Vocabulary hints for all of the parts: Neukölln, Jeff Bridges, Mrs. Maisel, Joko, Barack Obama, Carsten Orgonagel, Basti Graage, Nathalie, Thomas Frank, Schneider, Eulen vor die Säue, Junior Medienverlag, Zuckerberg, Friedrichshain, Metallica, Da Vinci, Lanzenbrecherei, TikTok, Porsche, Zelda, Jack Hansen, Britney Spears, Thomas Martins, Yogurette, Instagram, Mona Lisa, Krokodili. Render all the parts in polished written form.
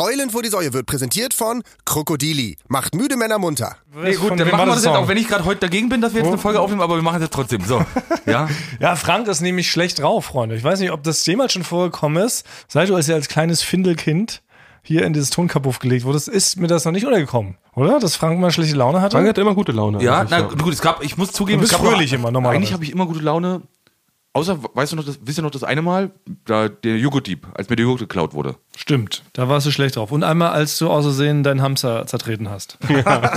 Eulen vor die Säue wird präsentiert von Krokodili. Macht müde Männer munter. Nee, gut, dann machen wir das jetzt, auch wenn ich gerade heute dagegen bin, dass wir jetzt eine Folge aufnehmen, aber wir machen das trotzdem. So. Ja? Ja, Frank ist nämlich schlecht drauf, Freunde. Ich weiß nicht, ob das jemals schon vorgekommen ist. Seit du als kleines Findelkind hier in dieses Tonkapuff gelegt wurdest, ist mir das noch nicht untergekommen, oder? Dass Frank mal schlechte Laune hatte? Frank hat immer gute Laune. Ja, na gut, ich muss zugeben, es gab fröhlich immer normal. Eigentlich habe ich immer gute Laune, außer, wisst ihr noch das eine Mal, da der Joghurtdieb, als mir der Joghurt geklaut wurde? Stimmt, da warst du schlecht drauf. Und einmal, als du aus Versehen deinen Hamster zertreten hast. Ja.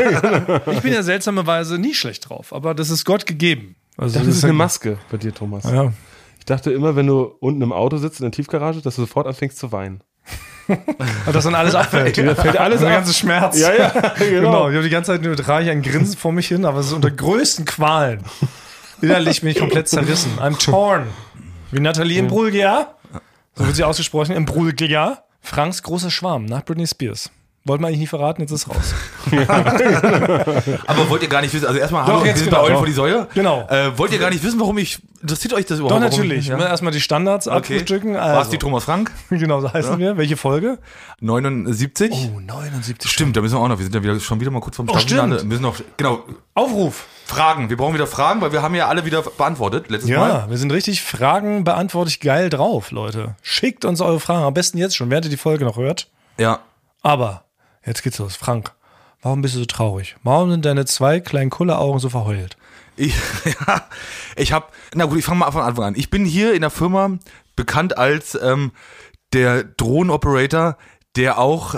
Ich bin ja seltsamerweise nie schlecht drauf, aber das ist Gott gegeben. Also das ist eine Maske bei dir, Thomas. Ja. Ich dachte immer, wenn du unten im Auto sitzt in der Tiefgarage, dass du sofort anfängst zu weinen. Und dass dann alles abfällt. Ja, fällt alles ab. Der ganze Schmerz. Ja, ja, genau. Ich habe die ganze Zeit nur trage ich ein Grinsen vor mich hin, aber es ist unter größten Qualen. Innerlich bin ich komplett zerrissen. I'm torn. Wie Nathalie in Bulgarien. So wird sie ausgesprochen, in Bulgarien. Franks großer Schwarm nach Britney Spears. Wollten wir eigentlich nie verraten, jetzt ist es raus. Aber wollt ihr gar nicht wissen, also erstmal hallo, wir sind bei Eulen vor die Säue. Genau. Wollt ihr gar nicht wissen, warum ich, interessiert euch das überhaupt? Doch, natürlich. Ja? Erstmal die Standards abfrühstücken. Also. Warst du Thomas Frank? Genau, so heißen wir. Welche Folge? 79. Oh, 79. Stimmt, da müssen wir auch noch, wir sind ja wieder, schon wieder mal kurz vorm Start. Wir müssen noch, genau. Aufruf. Fragen, wir brauchen wieder Fragen, weil wir haben ja alle wieder beantwortet letztes Mal. Ja, wir sind richtig Fragen beantwortet geil drauf, Leute. Schickt uns eure Fragen, am besten jetzt schon, während ihr die Folge noch hört. Ja. Aber jetzt geht's los. Frank, warum bist du so traurig? Warum sind deine zwei kleinen Kulleraugen so verheult? Ich fange mal von Anfang an. Ich bin hier in der Firma bekannt als der Drohnenoperator, der auch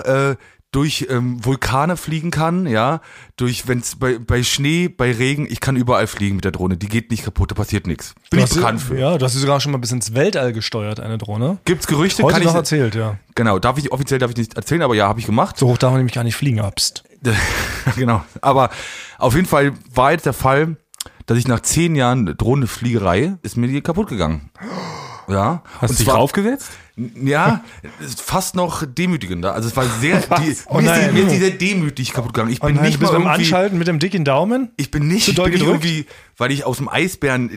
durch Vulkane fliegen kann, ja, durch, wenn's bei Schnee, bei Regen, ich kann überall fliegen mit der Drohne, die geht nicht kaputt, da passiert nichts. Bin ich bekannt für. Ja, du hast sie sogar schon mal bis ins Weltall gesteuert, eine Drohne. Gibt's Gerüchte? Heute kann noch ich, erzählt, ja. Genau, darf ich nicht erzählen, aber ja, habe ich gemacht. So hoch darf man nämlich gar nicht fliegen, abst. Genau, aber auf jeden Fall war jetzt der Fall, dass ich nach 10 Jahren Drohnenfliegerei, ist mir die kaputt gegangen. Ja. Hast du dich draufgesetzt? Ja, fast noch demütigender. Also es war sehr, mir ist die sehr demütig kaputt gegangen. Ich bin nicht mal beim Anschalten mit dem dicken Daumen. Ich bin nicht weil ich aus dem Eisbären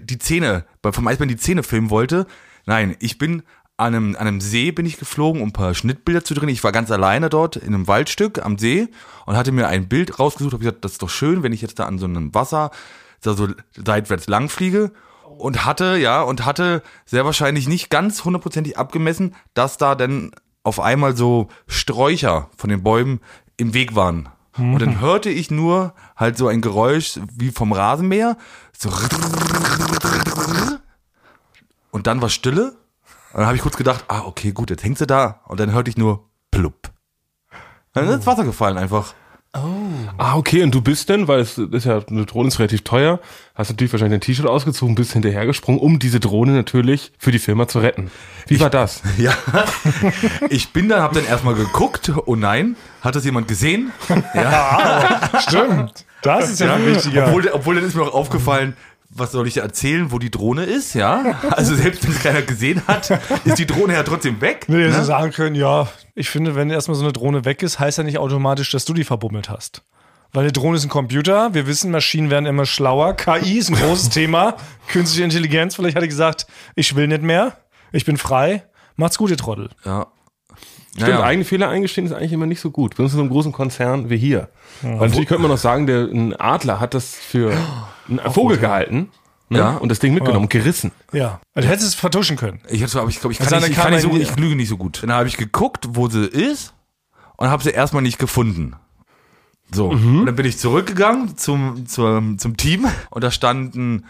vom Eisbären die Zähne filmen wollte. Nein, ich bin an einem See bin ich geflogen, um ein paar Schnittbilder zu drehen. Ich war ganz alleine dort in einem Waldstück am See und hatte mir ein Bild rausgesucht. Habe gesagt, das ist doch schön, wenn ich jetzt da an so einem Wasser da so seitwärts lang fliege. Und hatte sehr wahrscheinlich nicht ganz 100%ig abgemessen, dass da dann auf einmal so Sträucher von den Bäumen im Weg waren. Mhm. Und dann hörte ich nur halt so ein Geräusch wie vom Rasenmäher. So. Und dann war Stille. Und dann habe ich kurz gedacht, okay, gut, jetzt hängt sie da. Und dann hörte ich nur plupp. Dann ist ins Wasser gefallen einfach. Oh. Okay, und du bist denn, weil es ist ja, eine Drohne ist relativ teuer, hast natürlich wahrscheinlich ein T-Shirt ausgezogen, bist hinterhergesprungen, um diese Drohne natürlich für die Firma zu retten. Wie war das? Ja, hab dann erstmal geguckt, oh nein, hat das jemand gesehen? Ja. Stimmt, das ist ja wichtiger. Obwohl dann ist mir auch aufgefallen, was soll ich dir erzählen, wo die Drohne ist, ja? Also selbst wenn es keiner gesehen hat, ist die Drohne ja trotzdem weg. Nee, hätte sagen können, ja, ich finde, wenn erstmal so eine Drohne weg ist, heißt ja nicht automatisch, dass du die verbummelt hast. Weil eine Drohne ist ein Computer, wir wissen, Maschinen werden immer schlauer, KI ist ein großes Thema, künstliche Intelligenz, vielleicht hat er gesagt, ich will nicht mehr, ich bin frei, macht's gut, ihr Trottel. Ja. Stimmt, eigene Fehler eingestehen ist eigentlich immer nicht so gut. Bei uns in so einem großen Konzern wie hier. Ja, weil natürlich könnte man noch sagen, ein Adler hat das für einen Vogel gehalten, ne? Ja. Und das Ding mitgenommen, gerissen. Ja. Also du hättest es vertuschen können. Ich lüge nicht so gut. Dann habe ich geguckt, wo sie ist und habe sie erstmal nicht gefunden. So. Mhm. Und dann bin ich zurückgegangen zum Team und da stand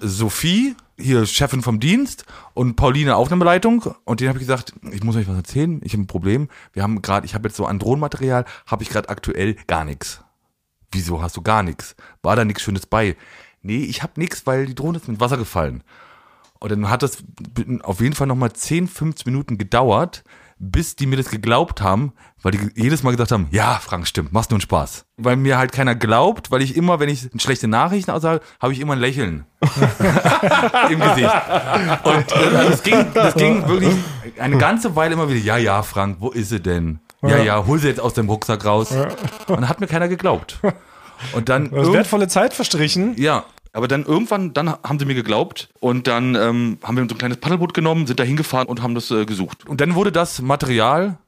Sophie, hier Chefin vom Dienst, und Pauline auch in der Leitung, und denen habe ich gesagt, ich muss euch was erzählen, ich habe ein Problem. Ich habe jetzt so an Drohnenmaterial, habe ich gerade aktuell gar nichts. Wieso hast du gar nichts? War da nichts Schönes bei? Nee, ich habe nichts, weil die Drohne ist mit Wasser gefallen. Und dann hat das auf jeden Fall nochmal 10, 15 Minuten gedauert, bis die mir das geglaubt haben, weil die jedes Mal gesagt haben, ja, Frank, stimmt, machst nur einen Spaß. Weil mir halt keiner glaubt, weil ich immer, wenn ich schlechte Nachrichten aussage, habe ich immer ein Lächeln im Gesicht. Und das ging wirklich eine ganze Weile immer wieder, ja, Frank, wo ist sie denn? Ja, hol sie jetzt aus dem Rucksack raus. Und hat mir keiner geglaubt. Und dann wertvolle Zeit verstrichen. Ja. Aber dann irgendwann, dann haben sie mir geglaubt und dann haben wir so ein kleines Paddelboot genommen, sind da hingefahren und haben das gesucht. Und dann wurde das Material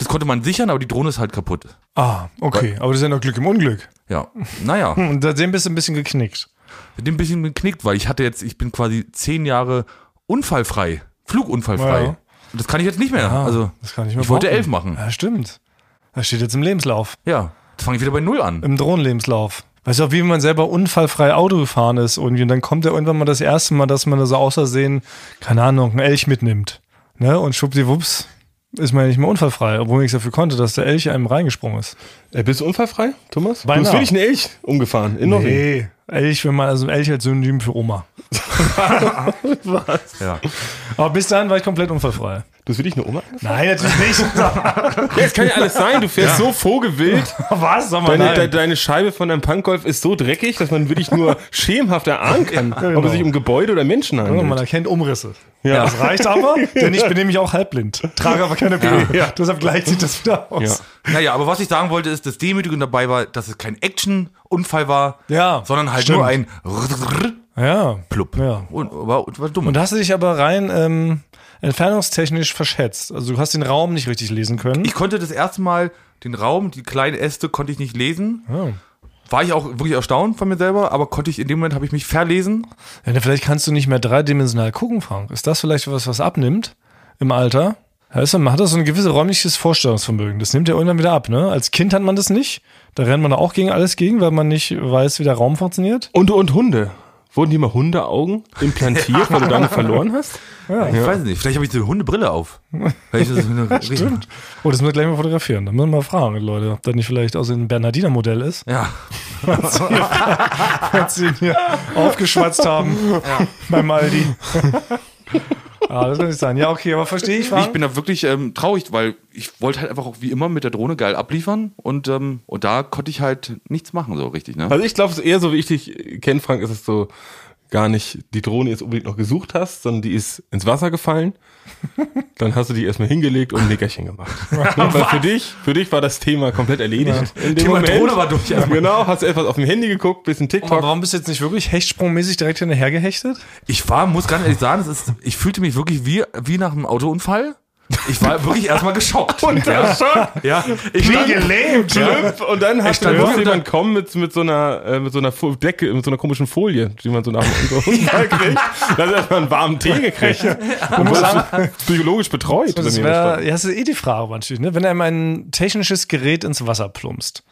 Das konnte man sichern, aber die Drohne ist halt kaputt. Ah, okay. Weil, aber das ist ja noch Glück im Unglück. Ja, naja. Und seitdem bist du ein bisschen geknickt. Seitdem bin ich geknickt, weil ich bin quasi 10 Jahre unfallfrei, flugunfallfrei. Ja. Das kann ich jetzt nicht mehr. Ja, also, das kann ich mehr. Ich wollte 11 machen. Ja, stimmt. Das steht jetzt im Lebenslauf. Ja, jetzt fange ich wieder bei 0 an. Im Drohnenlebenslauf. Weißt du auch, wie man selber unfallfrei Auto gefahren ist irgendwie. Und dann kommt ja irgendwann mal das erste Mal, dass man da so außersehen, keine Ahnung, einen Elch mitnimmt. Ne? Und schwuppdiwupps ist man ja nicht mehr unfallfrei, obwohl nichts dafür konnte, dass der Elch einem reingesprungen ist. Bist du unfallfrei, Thomas? Beinahe. Du bist wirklich ein Elch umgefahren in Norwegen. Nee, Elch, wenn man also Elch als Synonym für Oma. Was? Ja. Aber bis dahin war ich komplett unfallfrei. Du bist wirklich eine Oma? Nein, natürlich nicht. Das kann ja alles sein, du fährst so vogelwild. Was? Sag mal, deine Scheibe von deinem Punkgolf ist so dreckig, dass man wirklich nur schämhaft erahnen kann, ja, genau, ob es sich um Gebäude oder Menschen handelt. Ja, man erkennt Umrisse. Ja. Das reicht aber, denn ich bin nämlich auch halbblind. Trage aber keine Brille. Ja. Deshalb gleicht sich das wieder aus. Ja. Naja, aber was ich sagen wollte, ist, das Demütigende dabei war, dass es kein Action-Unfall war, sondern halt nur ein Plupp. Ja. Und war dumm. Und hast du dich aber rein entfernungstechnisch verschätzt. Also du hast den Raum nicht richtig lesen können. Ich konnte das erste Mal den Raum, die kleinen Äste, konnte ich nicht lesen. Ja. War ich auch wirklich erstaunt von mir selber, aber konnte ich in dem Moment, habe ich mich verlesen. Ja, vielleicht kannst du nicht mehr dreidimensional gucken, Frank. Ist das vielleicht was abnimmt im Alter? Weißt du, man hat da so ein gewisses räumliches Vorstellungsvermögen. Das nimmt ja irgendwann wieder ab, ne? Als Kind hat man das nicht. Da rennt man auch gegen alles gegen, weil man nicht weiß, wie der Raum funktioniert. Und Hunde. Wurden die mal Hundeaugen implantiert, weil du dann verloren hast? Ja. Ich weiß nicht. Vielleicht habe ich so eine Hundebrille auf. Stimmt. Oh, das müssen wir gleich mal fotografieren. Da müssen wir mal fragen, Leute, ob das nicht vielleicht aus dem Bernardiner-Modell ist. Ja. Als sie ihn hier aufgeschwatzt haben beim Aldi. Ah, das kann nicht sein. Ja, okay, aber verstehe ich. Frank? Ich bin da wirklich traurig, weil ich wollte halt einfach auch wie immer mit der Drohne geil abliefern und da konnte ich halt nichts machen so richtig. Ne? Also ich glaube, es ist eher so, wie ich dich kenne, Frank, ist es so gar nicht, die Drohne jetzt unbedingt noch gesucht hast, sondern die ist ins Wasser gefallen. Dann hast du die erstmal hingelegt und ein Nickerchen gemacht. Weil für dich war das Thema komplett erledigt. Ja. Thema Drohne war durch. Ja. Genau, hast du etwas auf dem Handy geguckt, bisschen TikTok. Aber warum bist du jetzt nicht wirklich hechtsprungmäßig direkt hinterher gehechtet? Ich muss ganz ehrlich sagen, ich fühlte mich wirklich wie nach einem Autounfall. Ich war wirklich erstmal geschockt. Und der Schock? Ja. Ich bin gelähmt. Und dann hat jemand kommen mit so einer Decke, mit so einer komischen Folie, die man so nach dem Unfall kriegt. Da hat erstmal einen warmen Tee gekriegt. Und wurde psychologisch betreut. Das ist eh die Frage natürlich, ne? Wenn einem ein technisches Gerät ins Wasser plumpst,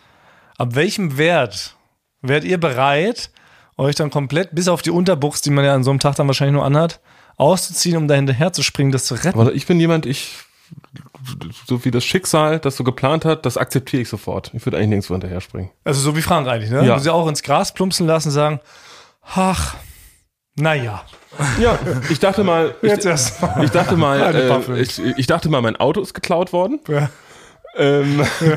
ab welchem Wert wärt ihr bereit, euch dann komplett, bis auf die Unterbuchs, die man ja an so einem Tag dann wahrscheinlich nur anhat, auszuziehen, um da hinterher zu springen, das zu retten? Aber ich bin jemand, so wie das Schicksal, das so geplant hat, das akzeptiere ich sofort. Ich würde eigentlich nirgendwo hinterher springen. Also so wie Frank eigentlich, ne? Ja. Du sie auch ins Gras plumpsen lassen und sagen, ach, naja. Ja, ich dachte mal, mein Auto ist geklaut worden. Ja.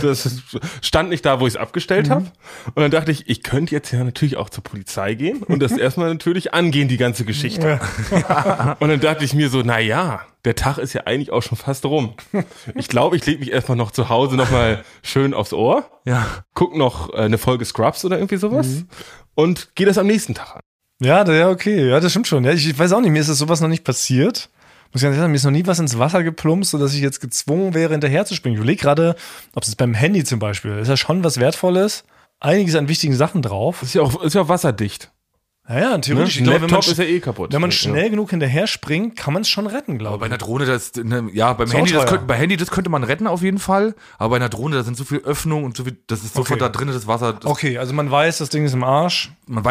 Das stand nicht da, wo ich es abgestellt habe. Und dann dachte ich, ich könnte jetzt ja natürlich auch zur Polizei gehen und das erstmal natürlich angehen, die ganze Geschichte. Ja. Und dann dachte ich mir so, naja, der Tag ist ja eigentlich auch schon fast rum. Ich glaube, ich lege mich erstmal noch zu Hause nochmal schön aufs Ohr, guck noch eine Folge Scrubs oder irgendwie sowas und gehe das am nächsten Tag an. Ja, okay, ja, das stimmt schon. Ja, ich weiß auch nicht, mir ist das sowas noch nicht passiert. Muss ich ganz ehrlich sagen, mir ist noch nie was ins Wasser geplumpst, sodass ich jetzt gezwungen wäre, hinterher zu springen. Ich überlege gerade, ob es jetzt beim Handy zum Beispiel ist, ja schon was Wertvolles. Einiges an wichtigen Sachen drauf. Ist ja auch wasserdicht. Naja, theoretisch. Ne? Ich glaube, Laptop ist ja eh kaputt. Wenn man schnell genug hinterher springt, kann man es schon retten, glaube ich. Aber bei einer Drohne, das könnte man retten auf jeden Fall. Aber bei einer Drohne, da sind so viel Öffnung und so viel, das ist sofort da drin, das Wasser. Okay, also man weiß, das Ding ist im Arsch. Man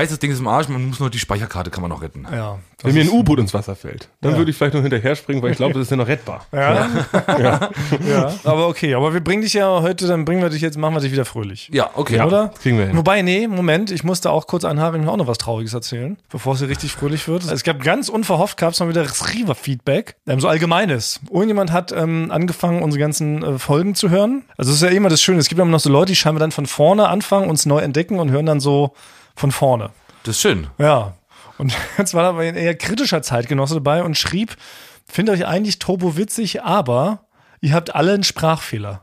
muss nur die Speicherkarte kann man noch retten. Ja. Wenn mir ein U-Boot ins Wasser fällt, dann würde ich vielleicht noch hinterher springen, weil ich glaube, das ist ja noch rettbar. Ja. Aber okay, aber wir bringen dich ja heute, dann machen wir dich wieder fröhlich. Ja, okay. Ja, oder? Kriegen wir hin. Wobei, nee, Moment, ich musste auch kurz anhaken, ich auch noch was Trauriges erzählen, bevor es hier richtig fröhlich wird. Es gab ganz unverhofft, gab es mal wieder Receiver-Feedback, so allgemeines. Irgendjemand hat angefangen, unsere ganzen Folgen zu hören. Also es ist ja immer das Schöne, es gibt ja immer noch so Leute, die scheinbar dann von vorne anfangen, uns neu entdecken und hören dann so von vorne. Das ist schön. Ja. Und jetzt war da ein eher kritischer Zeitgenosse dabei und schrieb, findet euch eigentlich turbo witzig, aber ihr habt alle einen Sprachfehler.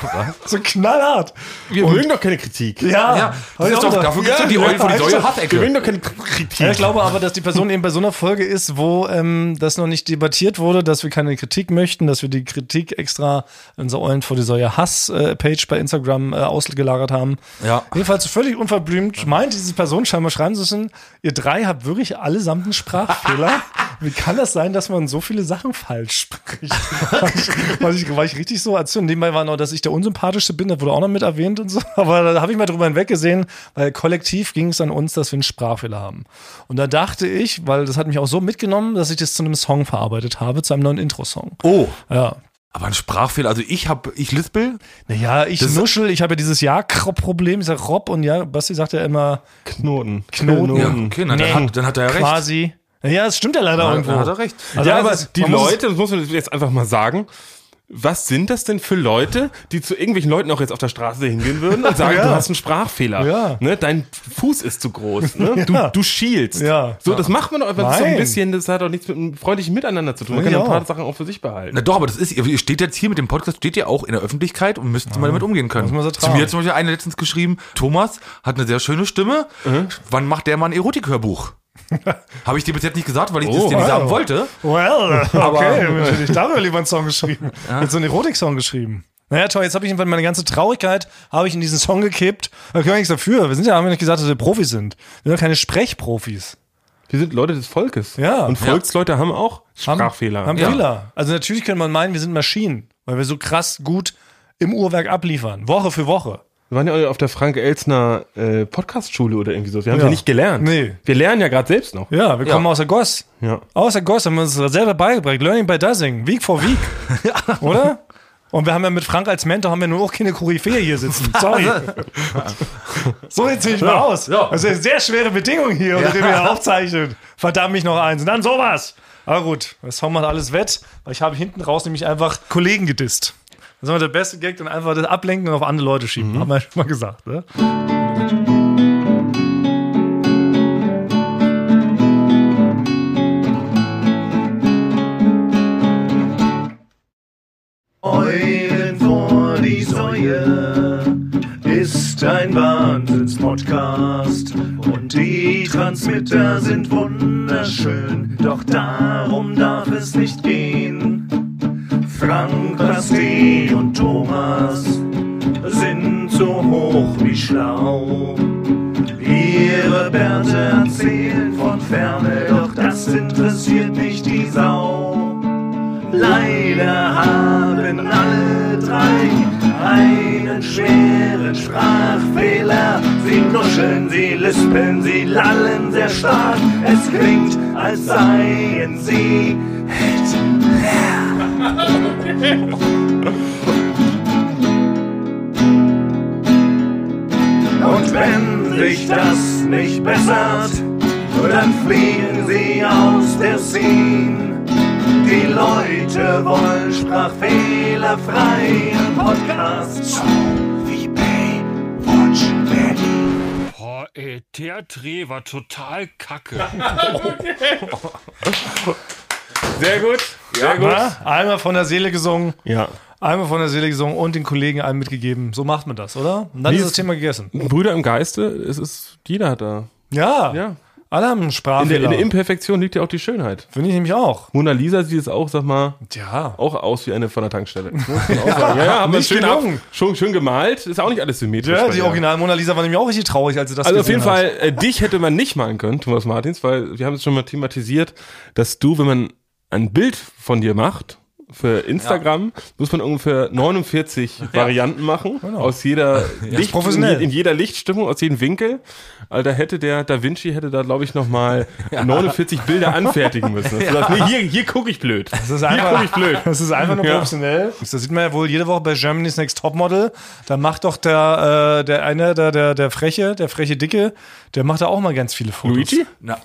Was? So knallhart. Wir mögen doch keine Kritik. Ja. Dafür gibt es doch die Eulen vor die Säue Hassecke. Wir mögen doch keine Kritik. Ja, ich glaube aber, dass die Person eben bei so einer Folge ist, wo das noch nicht debattiert wurde, dass wir keine Kritik möchten, dass wir die Kritik extra in unserer Eulen vor die Säue Hass-Page bei Instagram ausgelagert haben. Ja. Jedenfalls völlig unverblümt meint diese Person scheinbar schreiben zu müssen, ihr drei habt wirklich allesamt einen Sprachfehler. Wie kann das sein, dass man so viele Sachen falsch spricht? war ich richtig so, als nebenbei war noch, dass ich der Unsympathischste bin, das wurde auch noch mit erwähnt und so, aber da habe ich mal drüber hinweggesehen, weil kollektiv ging es an uns, dass wir einen Sprachfehler haben. Und da dachte ich, weil das hat mich auch so mitgenommen, dass ich das zu einem Song verarbeitet habe, zu einem neuen Intro-Song. Oh. Ja. Aber ein Sprachfehler, also ich lispel. Naja, ich nuschel, ich habe ja dieses Ja-Problem, ich sage Rob und ja, Basti sagt ja immer Knoten. Ja, okay, na, dann hat er ja recht. Quasi. Ja, das stimmt ja leider irgendwo. Dann hat er recht. Also ja, aber die Leute, das muss man jetzt einfach mal sagen, was sind das denn für Leute, die zu irgendwelchen Leuten auch jetzt auf der Straße hingehen würden und sagen, du hast einen Sprachfehler. Ja. Ne? Dein Fuß ist zu groß. Ne? Du schielst. Ja. So, das macht man doch einfach so ein bisschen, das hat auch nichts mit einem freundlichen Miteinander zu tun. Man kann ein paar Sachen auch für sich behalten. Na doch, aber das ist, ihr steht jetzt hier mit dem Podcast, steht ihr auch in der Öffentlichkeit und müsst mal damit umgehen können. So zu mir hat zum Beispiel einer letztens geschrieben, Thomas hat eine sehr schöne Stimme, wann macht der mal ein Erotik-Hörbuch? Habe ich dir bis jetzt nicht gesagt, weil ich das dir nicht sagen wollte. Well, okay, natürlich. Da habe ich lieber einen Song geschrieben. Ja. Jetzt so einen Erotik-Song geschrieben. Naja, toll, jetzt habe ich irgendwann meine ganze Traurigkeit in diesen Song gekippt. Da können wir nichts dafür. Wir sind ja, haben wir nicht gesagt, dass wir Profis sind. Wir sind doch keine Sprechprofis. Wir sind Leute des Volkes. Ja. Und Volksleute haben auch Sprachfehler. Haben Fehler. Also natürlich könnte man meinen, wir sind Maschinen, weil wir so krass gut im Uhrwerk abliefern. Woche für Woche. Wir waren ja auf der Frank-Elzner Podcast-Schule oder irgendwie so. Wir haben ja nicht gelernt. Nee. Wir lernen ja gerade selbst noch. Ja, wir kommen aus der Goss. Ja. Aus der Goss haben wir uns selber beigebracht. Learning by Doing. Week for Week. Oder? Und wir haben ja mit Frank als Mentor nur auch keine Koryphäe hier sitzen. Sorry. So jetzt sehe ich mal aus. Ja. Das ist eine sehr schwere Bedingung hier, unter denen wir aufzeichnen. Verdammt mich noch eins. Und dann sowas. Aber gut, das hauen wir alles wett. Weil ich habe hinten raus nämlich einfach Kollegen gedisst. Das ist immer der beste Gag, dann einfach das ablenken und auf andere Leute schieben. Haben wir ja schon mal gesagt, ne? Eulen vor die Säue ist ein Wahnsinns-Podcast. Und die Transmitter sind wunderschön, doch darum darf es nicht gehen. Frank, Basti und Thomas sind so hoch wie schlau. Ihre Bärte erzählen von Ferne, doch das interessiert nicht die Sau. Leider haben alle drei einen schweren Sprachfehler. Sie nuscheln, sie lispeln, sie lallen sehr stark. Es klingt, als seien sie Hitler. Und wenn sich das nicht bessert, dann fliegen sie aus der Scene. Die Leute wollen sprachfehlerfreie Podcasts. Wie Baywatch Berlin. Boah, ey, der Dreh war total kacke. Sehr gut, sehr gut. Na, einmal von der Seele gesungen. Ja. Einmal von der Seele gesungen und den Kollegen einem mitgegeben. So macht man das, oder? Und dann ist das Thema gegessen. Brüder im Geiste, es ist, jeder hat da. Ja. Alle haben Sprachfehler. In der Imperfektion liegt ja auch die Schönheit. Finde ich nämlich auch. Mona Lisa sieht es auch, sag mal, auch aus wie eine von der Tankstelle. Aber schön gemalt. Ist auch nicht alles symmetrisch. Ja, die Original Mona Lisa war nämlich auch richtig traurig, als sie das gesehen hat. Also auf jeden Fall, dich hätte man nicht malen können, Thomas Martins, weil wir haben es schon mal thematisiert, dass du, wenn man ein Bild von dir macht, für Instagram, muss man ungefähr 49 Varianten machen, aus jeder Licht, in jeder Lichtstimmung, aus jedem Winkel. Alter, hätte der Da Vinci glaube ich, nochmal 49 Bilder anfertigen müssen. Hier gucke ich blöd. Das ist einfach nur professionell. Das sieht man ja wohl jede Woche bei Germany's Next Topmodel. Da macht doch der freche Dicke, der macht da auch mal ganz viele Fotos. Luigi? Na,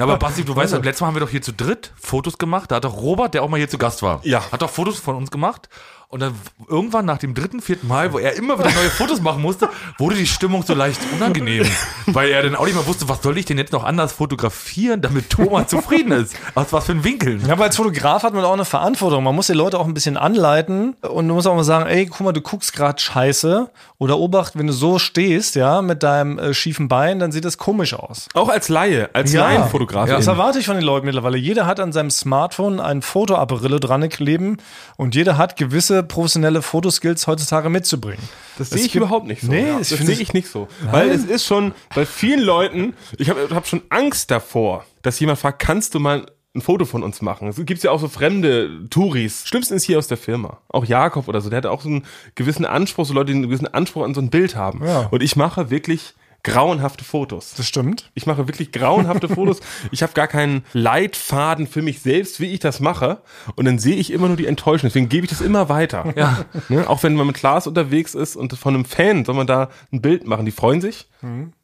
aber Basti, du weißt, letztes Mal haben wir doch hier zu dritt Fotos gemacht. Da hat doch Robert, der auch mal hier zu Gast war, hat doch Fotos von uns gemacht. Und dann irgendwann nach dem 3., 4. Mal, wo er immer wieder neue Fotos machen musste, wurde die Stimmung so leicht unangenehm. Weil er dann auch nicht mehr wusste, was soll ich denn jetzt noch anders fotografieren, damit Thomas zufrieden ist? Aus was für ein Winkeln. Ja, aber als Fotograf hat man auch eine Verantwortung. Man muss die Leute auch ein bisschen anleiten und du musst auch mal sagen, ey, guck mal, du guckst gerade scheiße. Oder Obacht, wenn du so stehst, ja, mit deinem schiefen Bein, dann sieht das komisch aus. Auch als Laie, als Laienfotograf. Ja, das erwarte ich von den Leuten mittlerweile. Jeder hat an seinem Smartphone ein Fotoapparillo dran kleben und jeder hat gewisse professionelle Fotoskills heutzutage mitzubringen. Das sehe ich überhaupt nicht so. Nee, ja. Das sehe ich nicht so. Nein. Weil es ist schon bei vielen Leuten, ich hab schon Angst davor, dass jemand fragt, kannst du mal ein Foto von uns machen? Es gibt ja auch so fremde Touris. Schlimmsten ist hier aus der Firma. Auch Jakob oder so, der hat auch so einen gewissen Anspruch, so Leute, die einen gewissen Anspruch an so ein Bild haben. Ja. Und ich mache wirklich grauenhafte Fotos. Das stimmt. Ich mache wirklich grauenhafte Fotos. Ich habe gar keinen Leitfaden für mich selbst, wie ich das mache. Und dann sehe ich immer nur die Enttäuschung. Deswegen gebe ich das immer weiter. Ja. Ne? Auch wenn man mit Klaas unterwegs ist und von einem Fan soll man da ein Bild machen. Die freuen sich,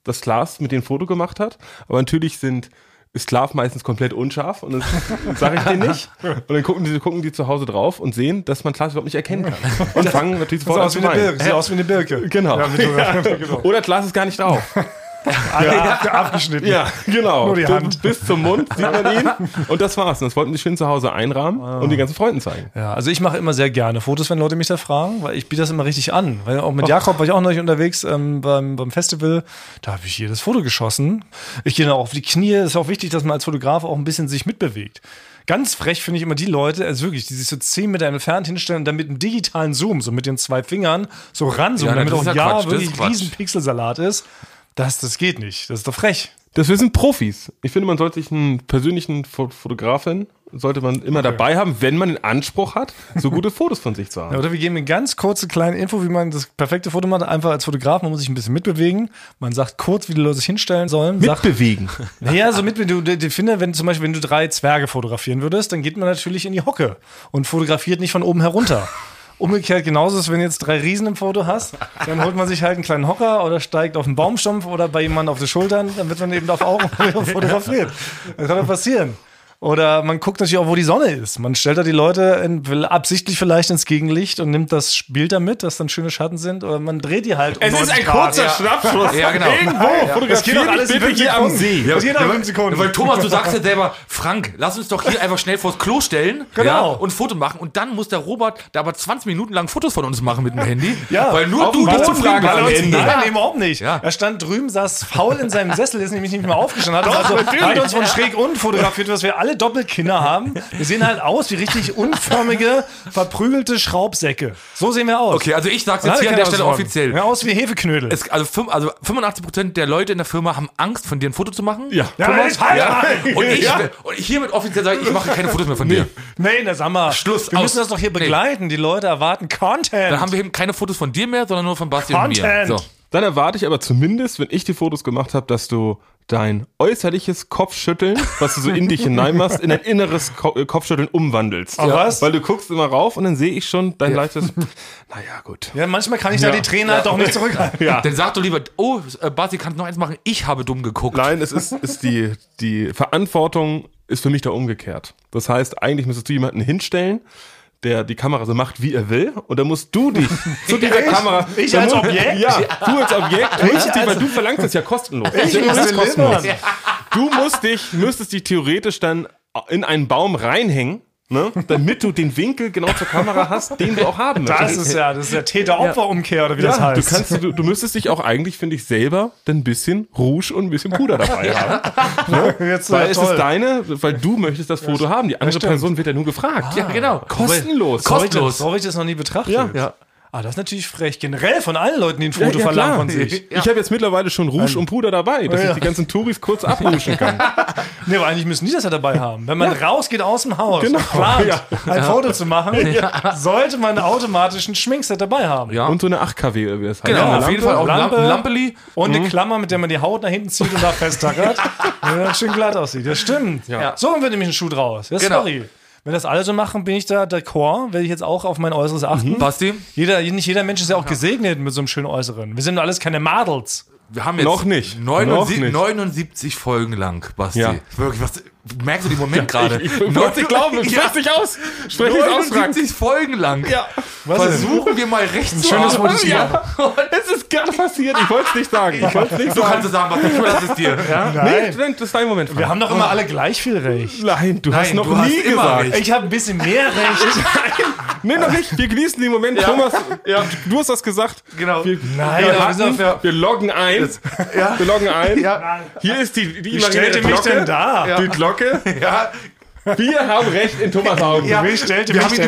dass Klaas mit denen ein Foto gemacht hat. Aber natürlich ist Klaas meistens komplett unscharf und das sage ich denen nicht. Und dann gucken die zu Hause drauf und sehen, dass man Klaas überhaupt nicht erkennen kann. Und fangen natürlich sofort an zu weinen. Sieht aus wie eine Birke. Genau. Ja, genau. Oder Klaas ist gar nicht drauf. Ja, abgeschnitten. Ja, genau. Nur die Hand. Bis zum Mund sieht man ihn. Und das war's. Und das wollten sie schön zu Hause einrahmen und den ganzen Freunden zeigen. Ja, also ich mache immer sehr gerne Fotos, wenn Leute mich da fragen, weil ich biete das immer richtig an. Weil auch mit Jakob war ich auch neulich unterwegs beim Festival. Da habe ich jedes Foto geschossen. Ich gehe dann auch auf die Knie. Es ist auch wichtig, dass man als Fotograf auch ein bisschen sich mitbewegt. Ganz frech finde ich immer die Leute, also wirklich, die sich so 10 Meter entfernt hinstellen und dann mit einem digitalen Zoom, so mit den 2 Fingern, so ranzoomen, damit auch wirklich ein riesen Pixelsalat ist. Das geht nicht. Das ist doch frech. Das sind Profis. Ich finde, man sollte sich einen persönlichen Fotografen immer dabei haben, wenn man den Anspruch hat, so gute Fotos von sich zu haben. Ja, oder wir geben eine ganz kurze kleine Info, wie man das perfekte Foto macht. Einfach als Fotograf, man muss sich ein bisschen mitbewegen. Man sagt kurz, wie die Leute sich hinstellen sollen. Mitbewegen? Naja, so mitbewegen. Ich finde, wenn du 3 Zwerge fotografieren würdest, dann geht man natürlich in die Hocke und fotografiert nicht von oben herunter. Umgekehrt genauso ist, wenn du jetzt 3 Riesen im Foto hast, dann holt man sich halt einen kleinen Hocker oder steigt auf einen Baumstumpf oder bei jemandem auf die Schultern, dann wird man eben auf Augen fotografiert. Das kann ja passieren. Oder man guckt natürlich auch, wo die Sonne ist. Man stellt da die Leute absichtlich vielleicht ins Gegenlicht und nimmt das Bild damit, dass dann schöne Schatten sind. Oder man dreht die halt um 90 Grad. Es ist ein kurzer Schnappschuss. Ja, genau. Irgendwo. Fotografiert doch alles bitte hier am See. Das geht nach 5 Sekunden. Weil Thomas, du sagst ja selber, Frank, lass uns doch hier einfach schnell vors Klo stellen und Foto machen. Und dann muss der Robert da aber 20 Minuten lang Fotos von uns machen mit dem Handy. Ja. Weil nur du Fragen am Handy. Nein, überhaupt nicht. Ja. Er stand drüben, saß faul in seinem Sessel, ist nämlich nicht mehr aufgestanden. Hat uns von schräg unten fotografiert, was wir alle Doppelkinder haben. Wir sehen halt aus wie richtig unförmige, verprügelte Schraubsäcke. So sehen wir aus. Okay, also ich sag's jetzt hier an der Stelle offiziell. Wir sehen aus wie Hefeknödel. 85% der Leute in der Firma haben Angst, von dir ein Foto zu machen. Ja. Und ich hiermit offiziell sage, ich mache keine Fotos mehr von dir. Nein, das haben wir. Schluss. Wir müssen das doch hier begleiten. Die Leute erwarten Content. Dann haben wir eben keine Fotos von dir mehr, sondern nur von Basti und mir. So. Dann erwarte ich aber zumindest, wenn ich die Fotos gemacht habe, dass du dein äußerliches Kopfschütteln, was du so in dich hinein machst, in ein inneres Kopfschütteln umwandelst. Oh, was? Weil du guckst immer rauf und dann sehe ich schon dein leichtes, naja, gut. Ja, manchmal kann ich da die Tränen halt auch nicht zurückhalten. Ja. Dann sag doch lieber, oh, Basti, kannst du noch eins machen? Ich habe dumm geguckt. Nein, es ist die Verantwortung ist für mich da umgekehrt. Das heißt, eigentlich müsstest du jemanden hinstellen, der die Kamera so macht, wie er will. Und dann musst du dich zu dieser Kamera... Ich als Objekt? Ja, du als Objekt. Weil du verlangst es ja kostenlos. Du müsstest dich theoretisch dann in einen Baum reinhängen, ne? Damit du den Winkel genau zur Kamera hast, den du auch haben möchtest. Das ist ja Täter-Opfer-Umkehr, oder wie das heißt. Du müsstest dich auch eigentlich, finde ich, selber dann ein bisschen Rouge und ein bisschen Puder dabei haben. Ne? Weil es ist weil du möchtest das Foto haben. Die andere Person wird ja nur gefragt. Ja, genau. Kostenlos. So habe ich das noch nie betrachtet. Ja. Ah, das ist natürlich frech. Generell von allen Leuten, die ein Foto verlangen von sich. Ja. Ich habe jetzt mittlerweile schon Rouge und Puder dabei, dass ich die ganzen Touris kurz abruschen kann. Nee, aber eigentlich müssen die das ja dabei haben. Wenn man rausgeht aus dem Haus und plant, ein Foto zu machen, sollte man automatisch ein Schminkset dabei haben. Ja. Und so eine 8 kW irgendwie. Das heißt. Genau, auf jeden Fall auch Lampeli. Und eine Klammer, mit der man die Haut nach hinten zieht und da festtackert. Wenn das schön glatt aussieht. Das stimmt. Ja. So wird nämlich ein Schuh draus. Ja, sorry. Genau. Wenn das alle so machen, bin ich da d'accord, werde ich jetzt auch auf mein Äußeres achten. Basti? Nicht jeder Mensch ist ja auch gesegnet mit so einem schönen Äußeren. Wir sind alles keine Madels. Wir haben jetzt noch nicht. 79 Folgen lang, Basti. Ja. Wirklich, was, merkst du den Moment gerade? Ich glaube, sprich dich aus. 79 Folgen lang. Ja. Versuchen wir mal recht zu haben. Schönes Wort hier. Es ist gerade passiert. Ich wollte es nicht sagen. Du kannst es sagen, was ich will, das ist dir. Ja? Nein, das ist dein Moment. Wir haben doch immer alle gleich viel recht. Nein, du hast noch nie gesagt. Ich habe ein bisschen mehr recht. Nein, noch nicht. Wir genießen den Moment. Thomas, du hast das gesagt. Genau. Wir loggen ein. Ja. Wir loggen ein. Ja. Hier ist die stellte mich denn da? Ja. Die Glocke. Ja. Wir haben recht in Thomas Augen. Ja. Wir haben ihn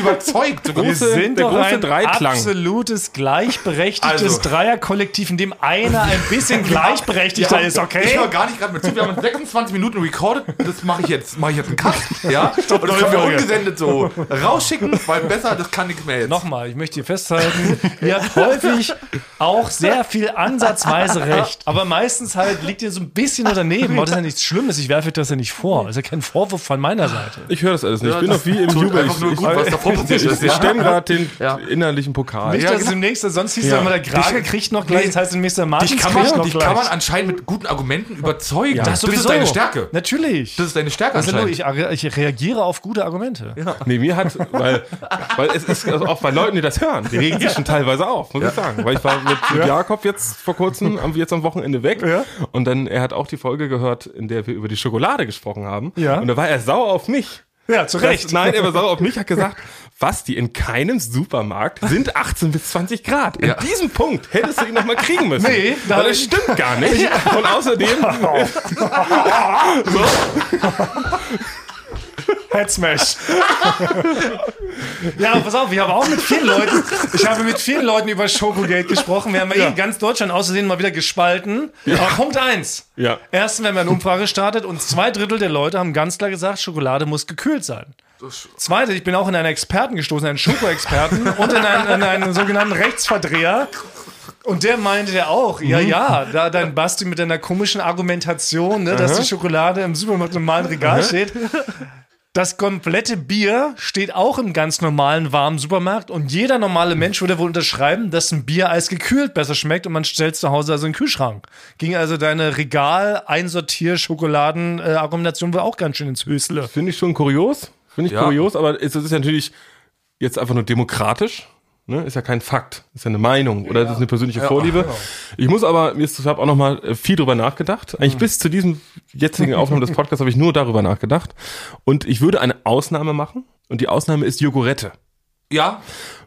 überzeugt. Wir sind der große Dreiklang. Absolutes gleichberechtigtes Dreierkollektiv, in dem einer ein bisschen gleichberechtigter ist, okay? Ich höre gar nicht gerade mit zu. Wir haben 26 Minuten recorded. Das mache ich jetzt. Mache ich jetzt einen Cut. Ja? Stopp, und das können wir ungesendet so rausschicken, weil besser, das kann nichts mehr jetzt. Nochmal, ich möchte hier festhalten, ihr habt häufig auch sehr viel ansatzweise recht. Aber meistens halt liegt ihr so ein bisschen daneben. Das ist ja nichts Schlimmes. Ich werfe euch das ja nicht vor. Das ist ja kein Vorwurf von meiner Seite. Ich höre das alles nicht. Ich bin noch wie im Jubel. Ich stemme gerade den innerlichen Pokal. Nicht, dass es im nächsten, sonst hieß es immer, der Krage kriegt noch gleich, das heißt im nächsten Martin kriegt noch dich gleich. Kann man anscheinend mit guten Argumenten überzeugen. Ja. Das ist deine Stärke. Natürlich. Das ist deine Stärke anscheinend. Ich reagiere auf gute Argumente. Ja. Nee, mir hat, weil es ist also auch bei Leuten, die das hören, die regen sich schon teilweise auf, muss ich sagen. Weil ich war mit Jakob jetzt vor kurzem, jetzt am Wochenende weg und dann, er hat auch die Folge gehört, in der wir über die Schokolade gesprochen haben. Ja. Und da war er sauer auf mich. Ja, zu Recht. Er war sauer auf mich, hat gesagt, Basti, in keinem Supermarkt sind 18 bis 20 Grad. In diesem Punkt hättest du ihn nochmal kriegen müssen. Nee, das stimmt gar nicht. Ja. Und außerdem... Head Smash. Ja, pass auf, ich habe mit vielen Leuten über Schokogate gesprochen. Wir haben in ganz Deutschland außerdem mal wieder gespalten. Aber Punkt 1. Ja. Erstens, wenn man eine Umfrage startet und 2/3 der Leute haben ganz klar gesagt, Schokolade muss gekühlt sein. Zweitens, ich bin auch in einen Experten gestoßen, einen Schoko-Experten und in einen sogenannten Rechtsverdreher. Und der meinte ja auch, da dein Basti mit deiner komischen Argumentation, ne, dass die Schokolade im Supermarkt im normalen Regal steht. Das komplette Bier steht auch im ganz normalen, warmen Supermarkt und jeder normale Mensch würde wohl unterschreiben, dass ein Biereis gekühlt besser schmeckt und man stellt es zu Hause also in den Kühlschrank. Ging also deine Regal-Einsortier-Schokoladen-Argumentation wohl auch ganz schön ins Hösle. Finde ich schon kurios. Aber es ist natürlich jetzt einfach nur demokratisch. Ne? Ist ja kein Fakt. Ist ja eine Meinung oder das ist eine persönliche Vorliebe. Genau. Ich muss aber, ich habe auch noch mal viel drüber nachgedacht. Eigentlich bis zu diesem jetzigen Aufnahme des Podcasts habe ich nur darüber nachgedacht. Und ich würde eine Ausnahme machen. Und die Ausnahme ist Yogurette. Ja.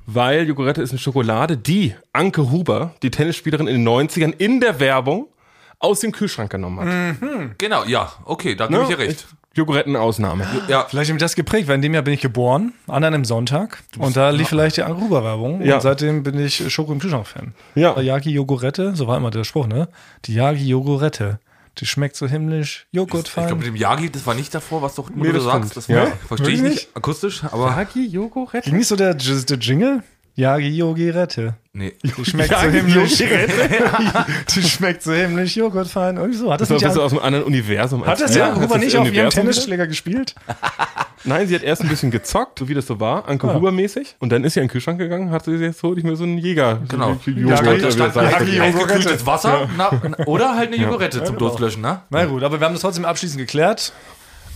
Weil Yogurette ist eine Schokolade, die Anke Huber, die Tennisspielerin in den 90ern, in der Werbung aus dem Kühlschrank genommen hat. Mhm. Genau, ja. Okay, da gebe ich dir recht. Joghurtenausnahme. Ja. Vielleicht habe ich das geprägt, weil in dem Jahr bin ich geboren, an einem Sonntag. Und da lief vielleicht die Anke Huber Werbung. Ja. Und seitdem bin ich Schoko im Kühlschrank-Fan. Ja. Yagi Yogurette, so war immer der Spruch, ne? Die Yagi Yogurette. Die schmeckt so himmlisch, Joghurtfein. Ich glaube, mit dem Yagi, das war nicht davor, was doch du sagst. Das verstehe ich nicht akustisch, aber. Yagi Yogurette. Ging nicht so der Jingle? Yagi Yogurette. Nee. Die schmeckt so himmlisch, Joghurtfein. Irgendwie so. Hat das nicht aus einem anderen Universum. Hat das Anke Huber nicht auf ihrem Tennisschläger gespielt? Nein, sie hat erst ein bisschen gezockt, so wie das so war, Anke Huber-mäßig. Und dann ist sie in den Kühlschrank gegangen, hat sie jetzt, hol ich mir so einen Jäger. Genau. Gekühltes Wasser oder halt eine Yogurette zum Durstlöschen, ne? Na gut, aber wir haben das trotzdem abschließend geklärt.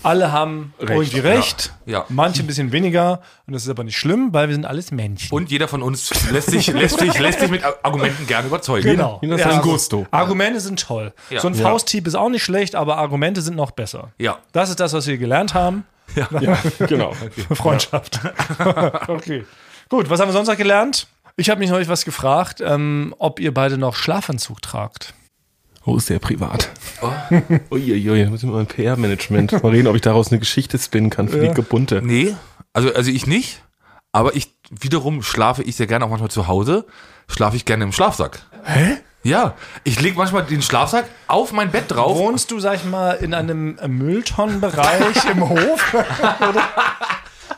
Alle haben irgendwie recht, manche ein bisschen weniger und das ist aber nicht schlimm, weil wir sind alles Menschen. Und jeder von uns lässt sich mit Argumenten gerne überzeugen. Genau. Das ist ein Gusto. Argumente sind toll. Ja. So ein Fausthieb ist auch nicht schlecht, aber Argumente sind noch besser. Ja. Das ist das, was wir gelernt haben. Ja. Genau. Okay. Freundschaft. Okay. Gut, was haben wir sonst noch gelernt? Ich habe mich neulich was gefragt, ob ihr beide noch Schlafanzug tragt. Oh, ist der privat. Uiuiui, da muss ich mit meinem PR-Management mal reden, ob ich daraus eine Geschichte spinnen kann für die Gebunte. Nee, also ich nicht, aber ich wiederum schlafe ich sehr gerne, auch manchmal zu Hause, schlafe ich gerne im Schlafsack. Hä? Ja, ich lege manchmal den Schlafsack auf mein Bett drauf. Wohnst du, sag ich mal, in einem Mülltonnenbereich im Hof?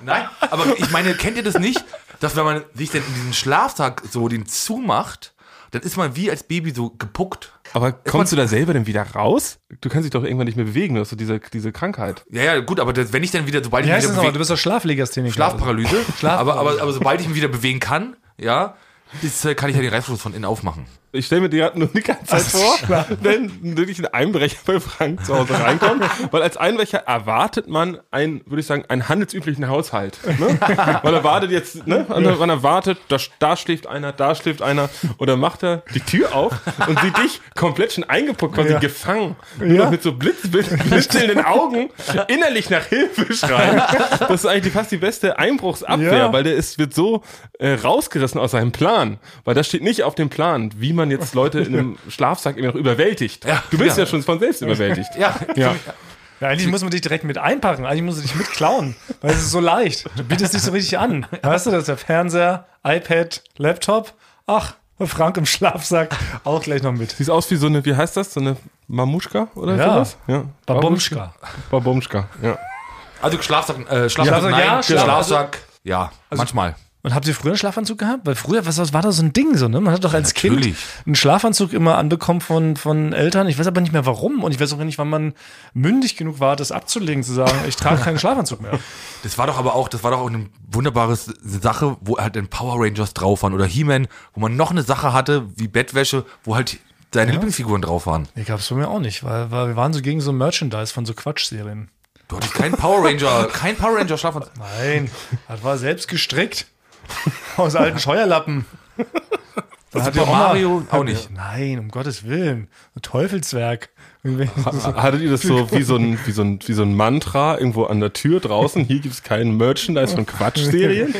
Nein, aber ich meine, kennt ihr das nicht, dass wenn man sich denn in diesen Schlafsack so den zumacht, dann ist man wie als Baby so gepuckt. Aber kommst du da selber denn wieder raus? Du kannst dich doch irgendwann nicht mehr bewegen, du hast so diese Krankheit. Ja, gut, aber wenn ich dann wieder, sobald ich mich wieder bewege... Du bist doch Schlaflegasthenie. Schlafparalyse. Aber sobald ich mich wieder bewegen kann, kann ich ja den Reißverschluss von innen aufmachen. Ich stelle mir die gerade nur die ganze Zeit vor, wenn wirklich ein Einbrecher bei Frank zu Hause reinkommt. Weil als Einbrecher erwartet man einen, würde ich sagen, einen handelsüblichen Haushalt. Ne? Weil er wartet jetzt, ne? Man erwartet, da schläft einer, da schläft einer. Oder macht er die Tür auf und sieht dich komplett schon eingepuckt, quasi gefangen. Ja. Mit so blitzbildenden Augen innerlich nach Hilfe schreien. Das ist eigentlich fast die beste Einbruchsabwehr, weil der wird so rausgerissen aus seinem Plan. Weil das steht nicht auf dem Plan, wie man jetzt Leute in einem Schlafsack immer noch überwältigt. Ja, du bist ja schon von selbst überwältigt. Ja, eigentlich muss man dich direkt mit einpacken. Eigentlich musst du dich mitklauen, weil es ist so leicht. Du bietest dich so richtig an. Weißt du, das ist der Fernseher, iPad, Laptop. Ach, Frank im Schlafsack auch gleich noch mit. Sieht aus wie so eine, wie heißt das? So eine Mamuschka oder sowas? Ja. Babumschka. Babumschka, ja. Also Schlafsack, also, manchmal. Und habt ihr früher einen Schlafanzug gehabt? Weil früher, was war da so ein Ding so, ne? Man hat doch als Kind einen Schlafanzug immer anbekommen von Eltern. Ich weiß aber nicht mehr warum. Und ich weiß auch nicht, wann man mündig genug war, das abzulegen, zu sagen, ich trage keinen Schlafanzug mehr. Das war doch aber auch, eine wunderbare Sache, wo halt in Power Rangers drauf waren oder He-Man, wo man noch eine Sache hatte, wie Bettwäsche, wo halt deine Lieblingsfiguren drauf waren. Die gab's bei mir auch nicht, weil wir waren so gegen so Merchandise von so Quatschserien. Du hattest keinen Power Ranger Schlafanzug. Nein, das war selbst gestrickt. Aus alten Scheuerlappen. Das hat Mario auch nicht. Nein, um Gottes Willen. Ein Teufelswerk. Hattet ihr das so wie so ein Mantra irgendwo an der Tür draußen? Hier gibt es keinen Merchandise von Quatschserien?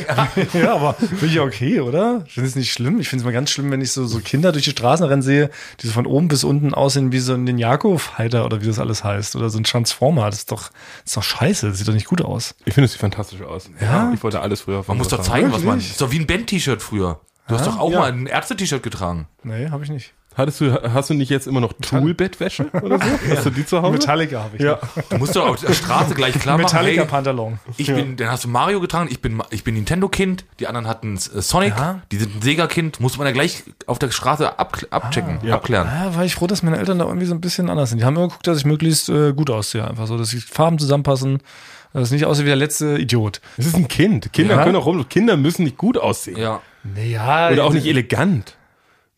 Ja, aber finde ich okay, oder? Ich finde es nicht schlimm. Ich finde es mal ganz schlimm, wenn ich so Kinder durch die Straßen rennen sehe, die so von oben bis unten aussehen wie so ein Ninjago-Fighter oder wie das alles heißt. Oder so ein Transformer. Das ist doch scheiße. Das sieht doch nicht gut aus. Ich finde, es sieht fantastisch aus. Ja? Ich wollte alles früher. Man muss doch zeigen, was man... Das ist doch wie ein Band-T-Shirt früher. Du hast doch auch mal ein Ärzte-T-Shirt getragen. Nee, habe ich nicht. Hast du nicht jetzt immer noch Tool-Bettwäsche oder so? Ja. Hast du die zu Hause? Metallica habe ich. Ja. Du musst doch auf der Straße gleich klar machen. Metallica-Pantalon. Dann hast du Mario getragen, ich bin Nintendo-Kind, die anderen hatten Sonic, die sind ein Sega-Kind, muss man ja gleich auf der Straße abklären. Ja, war ich froh, dass meine Eltern da irgendwie so ein bisschen anders sind. Die haben immer geguckt, dass ich möglichst gut aussehe. Einfach so, dass die Farben zusammenpassen. Das ist nicht aussehen wie der letzte Idiot. Das ist ein Kind. Kinder können auch rumlaufen. Kinder müssen nicht gut aussehen. Ja. Naja, oder auch nicht elegant.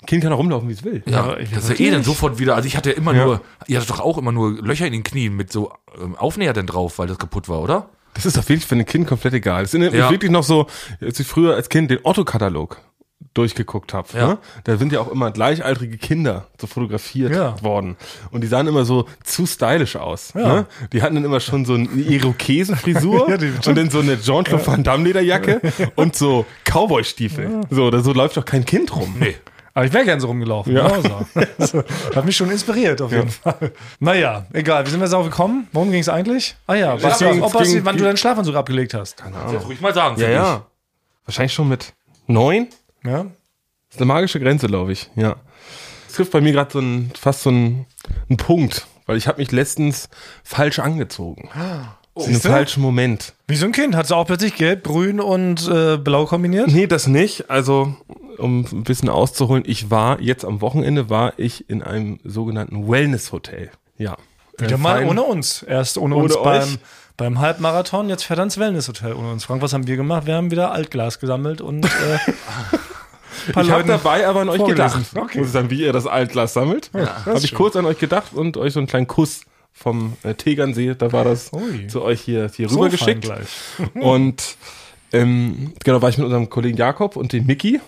Ein Kind kann auch rumlaufen, wie es will. Ja, das ist ja dann sofort wieder. Also ich hatte ihr hattet doch auch immer nur Löcher in den Knien mit so Aufnäher dann drauf, weil das kaputt war, oder? Das ist doch wirklich für ein Kind komplett egal. Das erinnert mich wirklich noch so, als ich früher als Kind den Otto-Katalog durchgeguckt habe. Ja. Ne? Da sind ja auch immer gleichaltrige Kinder so fotografiert worden. Und die sahen immer so zu stylisch aus. Ja. Ne? Die hatten dann immer schon so eine Irokesenfrisur und dann so eine Jean-Claude Van Damme Lederjacke und so Cowboy-Stiefel. Ja. So, da läuft doch kein Kind rum. Nee. Aber ich wäre gern so rumgelaufen. Ja. Genau so. Hat mich schon inspiriert, auf jeden Fall. Naja, egal. Wie sind wir jetzt auch gekommen? Worum ging es eigentlich? Ah ja, wann du deinen Schlafanzug abgelegt hast. Keine Ahnung. Das ruhig mal sagen. Ja. Wahrscheinlich schon mit 9. Ja. Das ist eine magische Grenze, glaube ich. Ja. Es trifft bei mir gerade fast so einen Punkt, weil ich habe mich letztens falsch angezogen. In einem falschen Moment. Wie so ein Kind. Hattest du auch plötzlich gelb, grün und blau kombiniert? Nee, das nicht. Also, um ein bisschen auszuholen, am Wochenende war ich in einem sogenannten Wellness-Hotel. Ja. Wieder mal ohne uns. Erst ohne uns beim Halbmarathon, jetzt fährt er ins Wellness-Hotel ohne uns. Frank, was haben wir gemacht? Wir haben wieder Altglas gesammelt und ich habe dabei aber an euch gedacht. Okay. Muss ich sagen, wie ihr das Altglas sammelt? Ja, habe ich kurz an euch gedacht und euch so einen kleinen Kuss vom Tegernsee, da war das zu euch hier rüber geschickt. Und genau, war ich mit unserem Kollegen Jakob und dem Micky.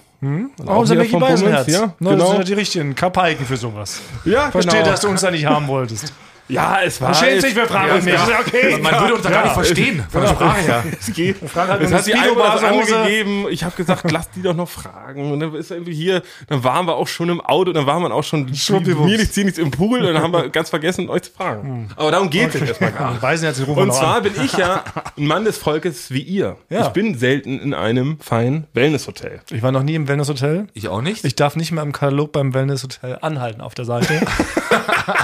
Unser Micky Beisenherz. Ja, genau. Das sind ja die richtigen Kapalken für sowas. Ja, verstehe, genau. Dass du uns da nicht haben wolltest. Ja, es war. Schämt sich, wir fragen uns nicht. Ja, okay. Man würde uns da gar nicht verstehen. Von der Sprache her. Es geht. Frank hat uns das angegeben. Ich habe gesagt, lasst die doch noch fragen. Und dann ist er irgendwie hier. Dann waren wir auch schon im Auto. Dann waren wir auch schon mir nicht ziehen, nichts im Pool. Und dann haben wir ganz vergessen, euch zu fragen. Aber darum geht es erstmal gar nicht. Und zwar bin ich ja ein Mann des Volkes wie ihr. Ja. Ich bin selten in einem feinen Wellnesshotel. Ich war noch nie im Wellnesshotel. Ich auch nicht. Ich darf nicht mehr im Katalog beim Wellnesshotel anhalten auf der Seite.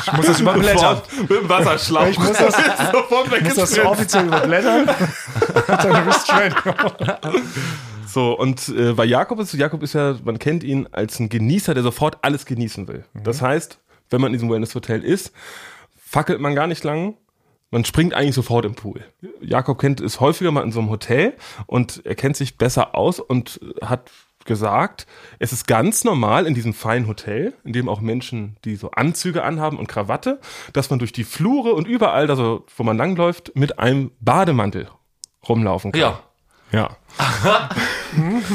Ich muss das überblättern. Mit dem Wasserschlauch. Ich muss das so offiziell überblättern. So, und bei Jakob ist ja, man kennt ihn als einen Genießer, der sofort alles genießen will. Das heißt, wenn man in diesem Wellness-Hotel ist, fackelt man gar nicht lang. Man springt eigentlich sofort im Pool. Jakob ist häufiger mal in so einem Hotel und er kennt sich besser aus und hat gesagt, es ist ganz normal in diesem feinen Hotel, in dem auch Menschen, die so Anzüge anhaben und Krawatte, dass man durch die Flure und überall, also wo man langläuft, mit einem Bademantel rumlaufen kann. Ja. Ja.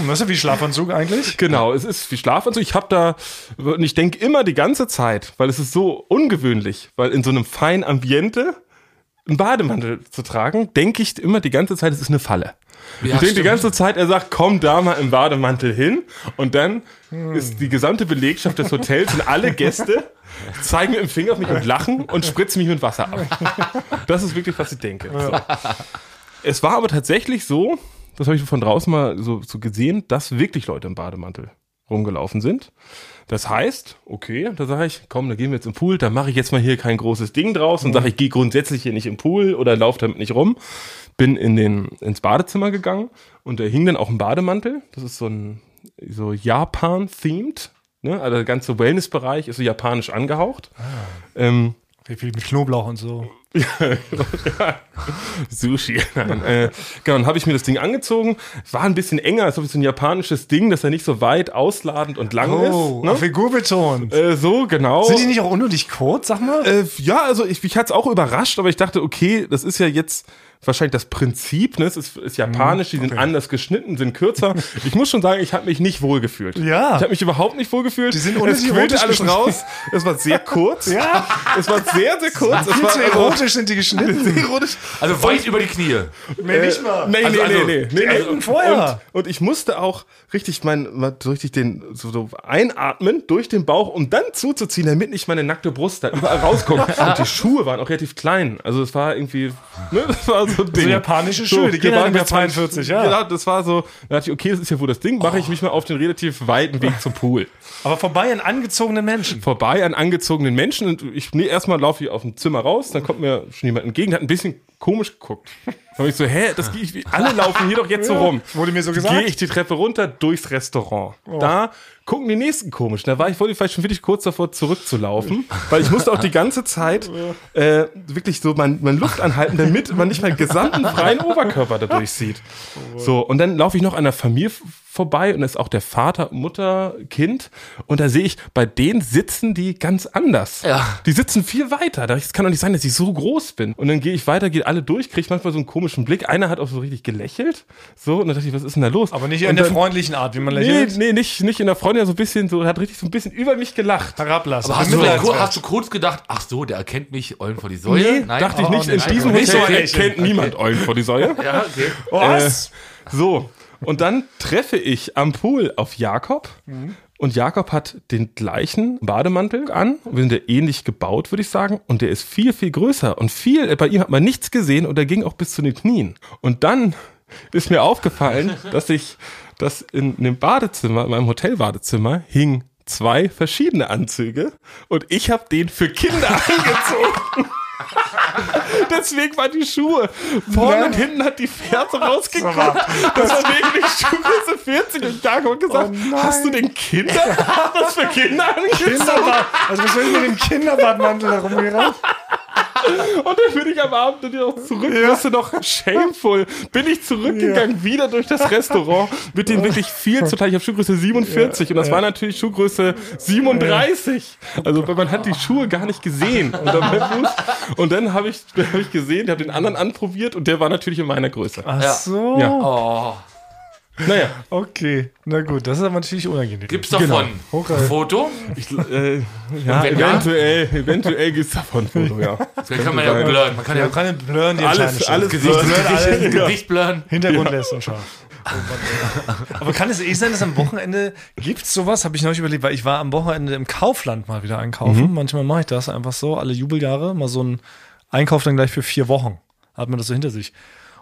Das ist wie Schlafanzug eigentlich. Genau, es ist wie Schlafanzug. Ich habe da, und ich denke immer die ganze Zeit, weil es ist so ungewöhnlich, weil in so einem feinen Ambiente einen Bademantel zu tragen, denke ich immer die ganze Zeit, es ist eine Falle. Ja, ich denke die ganze Zeit, er sagt, komm da mal im Bademantel hin. Und dann ist die gesamte Belegschaft des Hotels und alle Gäste zeigen mit dem Finger auf mich und lachen und spritzen mich mit Wasser ab. Das ist wirklich, was ich denke. So. Es war aber tatsächlich so, das habe ich von draußen mal so gesehen, dass wirklich Leute im Bademantel rumgelaufen sind. Das heißt, okay, da sage ich, komm, da gehen wir jetzt im Pool, da mache ich jetzt mal hier kein großes Ding draus und sage, ich gehe grundsätzlich hier nicht im Pool oder laufe damit nicht rum. Bin ins Badezimmer gegangen und da hing dann auch ein Bademantel. Das ist so Japan-themed, ne? Also der ganze Wellness-Bereich ist so japanisch angehaucht. Ah. Viel mit Knoblauch und so. Ja. Sushi. Nein. Genau, dann habe ich mir das Ding angezogen. War ein bisschen enger, als ob es so ein japanisches Ding, dass er nicht so weit ausladend und lang ist. Ne? Figur betont. So, genau. Sind die nicht auch unnötig kurz, sag mal? Ja, also ich hatte es auch überrascht, aber ich dachte, okay, das ist ja jetzt wahrscheinlich das Prinzip, ne? Es ist japanisch, die sind anders geschnitten, sind kürzer. Ich muss schon sagen, ich habe mich nicht wohlgefühlt. Ja. Ich habe mich überhaupt nicht wohlgefühlt. Die sind unnötig erotisch alles raus. Es war sehr kurz. Ja. Es war sehr, sehr kurz. Es war erotisch sind die geschnitten. Erotisch. Also weit über die Knie. Mehr nicht mal. Nee. Vorher. Und ich musste auch richtig so einatmen durch den Bauch, um dann zuzuziehen, damit nicht meine nackte Brust da überall rauskommt. Und die Schuhe waren auch relativ klein. Also es war irgendwie, ne? Das war so japanische Schuhe, die gehen ja mit 42, ja. Genau, das war so, da dachte ich, okay, das ist ja wohl das Ding, mache ich mich mal auf den relativ weiten Weg zum Pool. Aber vorbei an angezogenen Menschen. Und ich, erstmal laufe ich auf dem Zimmer raus, dann kommt mir schon jemand entgegen, hat ein bisschen komisch geguckt. Dann habe ich so, alle laufen hier doch jetzt so rum. Wurde mir so gesagt. Gehe ich die Treppe runter, durchs Restaurant. Oh. Da gucken die nächsten komisch. Da war ich vielleicht schon wirklich kurz davor, zurückzulaufen, weil ich musste auch die ganze Zeit wirklich so meine Luft anhalten, damit man nicht meinen gesamten freien Oberkörper dadurch sieht. So, und dann laufe ich noch an einer Familie vorbei und da ist auch der Vater, Mutter, Kind und da sehe ich, bei denen sitzen die ganz anders. Ja. Die sitzen viel weiter. Es kann doch nicht sein, dass ich so groß bin. Und dann gehe ich weiter, geht alle durch, kriege manchmal so einen komischen Blick. Einer hat auch so richtig gelächelt. So, und dann dachte ich, was ist denn da los? Aber nicht in der freundlichen Art, wie man lächelt. Nee, nicht in der freundlichen. Ja, so ein bisschen, so hat richtig so ein bisschen über mich gelacht. Herablassen. Aber hast du kurz gedacht, ach so, der erkennt mich, Eulen vor die Säue? Nee, nein, dachte ich nicht. In diesem Hotel erkennt niemand Eulen vor die Säue. Ja, okay. Was? So, und dann treffe ich am Pool auf Jakob. Mhm. Und Jakob hat den gleichen Bademantel an. Wir sind ja ähnlich gebaut, würde ich sagen. Und der ist viel, viel größer. Und bei ihm hat man nichts gesehen und der ging auch bis zu den Knien. Und dann ist mir aufgefallen, dass in dem Badezimmer, in meinem Hotelbadezimmer, hingen 2 verschiedene Anzüge und ich habe den für Kinder angezogen. Deswegen waren die Schuhe. Vorne und hinten hat die Ferse rausgeguckt. Deswegen die Schuhe 40 und Jakob gesagt, hast du den Kinderbad, das für Kinder angezogen? Also was will ich mit dem Kinderbadmantel herumgerannt? Und dann bin ich am Abend dann auch zurück, das ist doch shameful, bin ich zurückgegangen, wieder durch das Restaurant, mit denen wirklich viel zu teilen. Ich habe Schuhgröße 47 und das war natürlich Schuhgröße 37. Also man hat die Schuhe gar nicht gesehen. Und dann habe ich gesehen, habe den anderen anprobiert und der war natürlich in meiner Größe. Ach so. Ja. Oh. Naja. Okay. Na gut, das ist aber natürlich unangenehm. Gibt's davon ein Foto? Eventuell gibt's davon ein Foto, ja. Vielleicht kann man ja blurren. Man kann blurren die alles Gesicht blurren. Hintergrund lässt und schauen. Aber kann es sein, dass am Wochenende gibt's sowas? Habe ich neulich überlegt, weil ich war am Wochenende im Kaufland mal wieder einkaufen. Mhm. Manchmal mache ich das einfach so, alle Jubeljahre, mal so einen Einkauf dann gleich für 4 Wochen. Hat man das so hinter sich.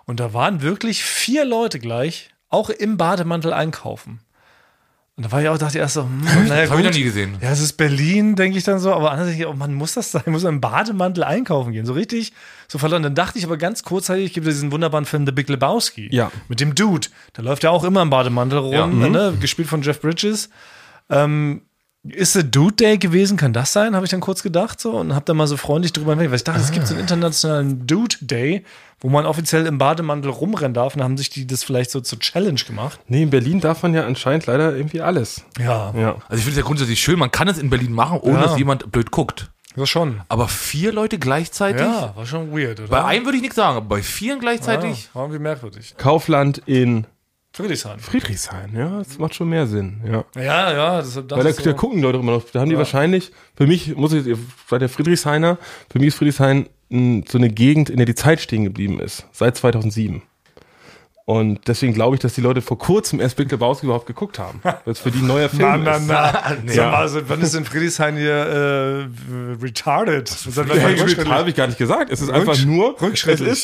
Und da waren wirklich 4 Leute gleich auch im Bademantel einkaufen. Und da war ich auch, dachte ich erst so, naja, das habe ich noch nie gesehen. Ja, es ist Berlin, denke ich dann so, aber anders denke ich, oh Mann, muss das sein? Muss man im Bademantel einkaufen gehen? So richtig, so verloren. Dann dachte ich aber ganz kurzzeitig, gibt es diesen wunderbaren Film The Big Lebowski. Ja. Mit dem Dude. Da läuft ja auch immer im Bademantel rum, gespielt von Jeff Bridges. Ist der Dude Day gewesen? Kann das sein? Habe ich dann kurz gedacht so und habe dann mal so freundlich drüber hinweg, weil ich dachte, es gibt so einen internationalen Dude Day, wo man offiziell im Bademantel rumrennen darf, und haben sich die das vielleicht so zur Challenge gemacht. Nee, in Berlin darf man ja anscheinend leider irgendwie alles. Ja. Also ich finde es ja grundsätzlich schön, man kann es in Berlin machen, ohne dass jemand blöd guckt. Ja, schon. Aber 4 Leute gleichzeitig? Ja, war schon weird, oder? Bei einem würde ich nichts sagen, aber bei 4 gleichzeitig? Ja, war irgendwie merkwürdig. Kaufland in Friedrichshain, ja, das macht schon mehr Sinn. Ja. Weil da gucken Leute immer noch, da haben die wahrscheinlich, für mich, ihr seid ja Friedrichshainer, für mich ist Friedrichshain so eine Gegend, in der die Zeit stehen geblieben ist, seit 2007. Und deswegen glaube ich, dass die Leute vor kurzem erst Big Lebowski überhaupt geguckt haben, weil es für die ein neuer Film ist. Nee. Ja. Also, wann ist in Friedrichshain hier retarded? Retarded habe ich gar nicht gesagt. Es ist einfach nur,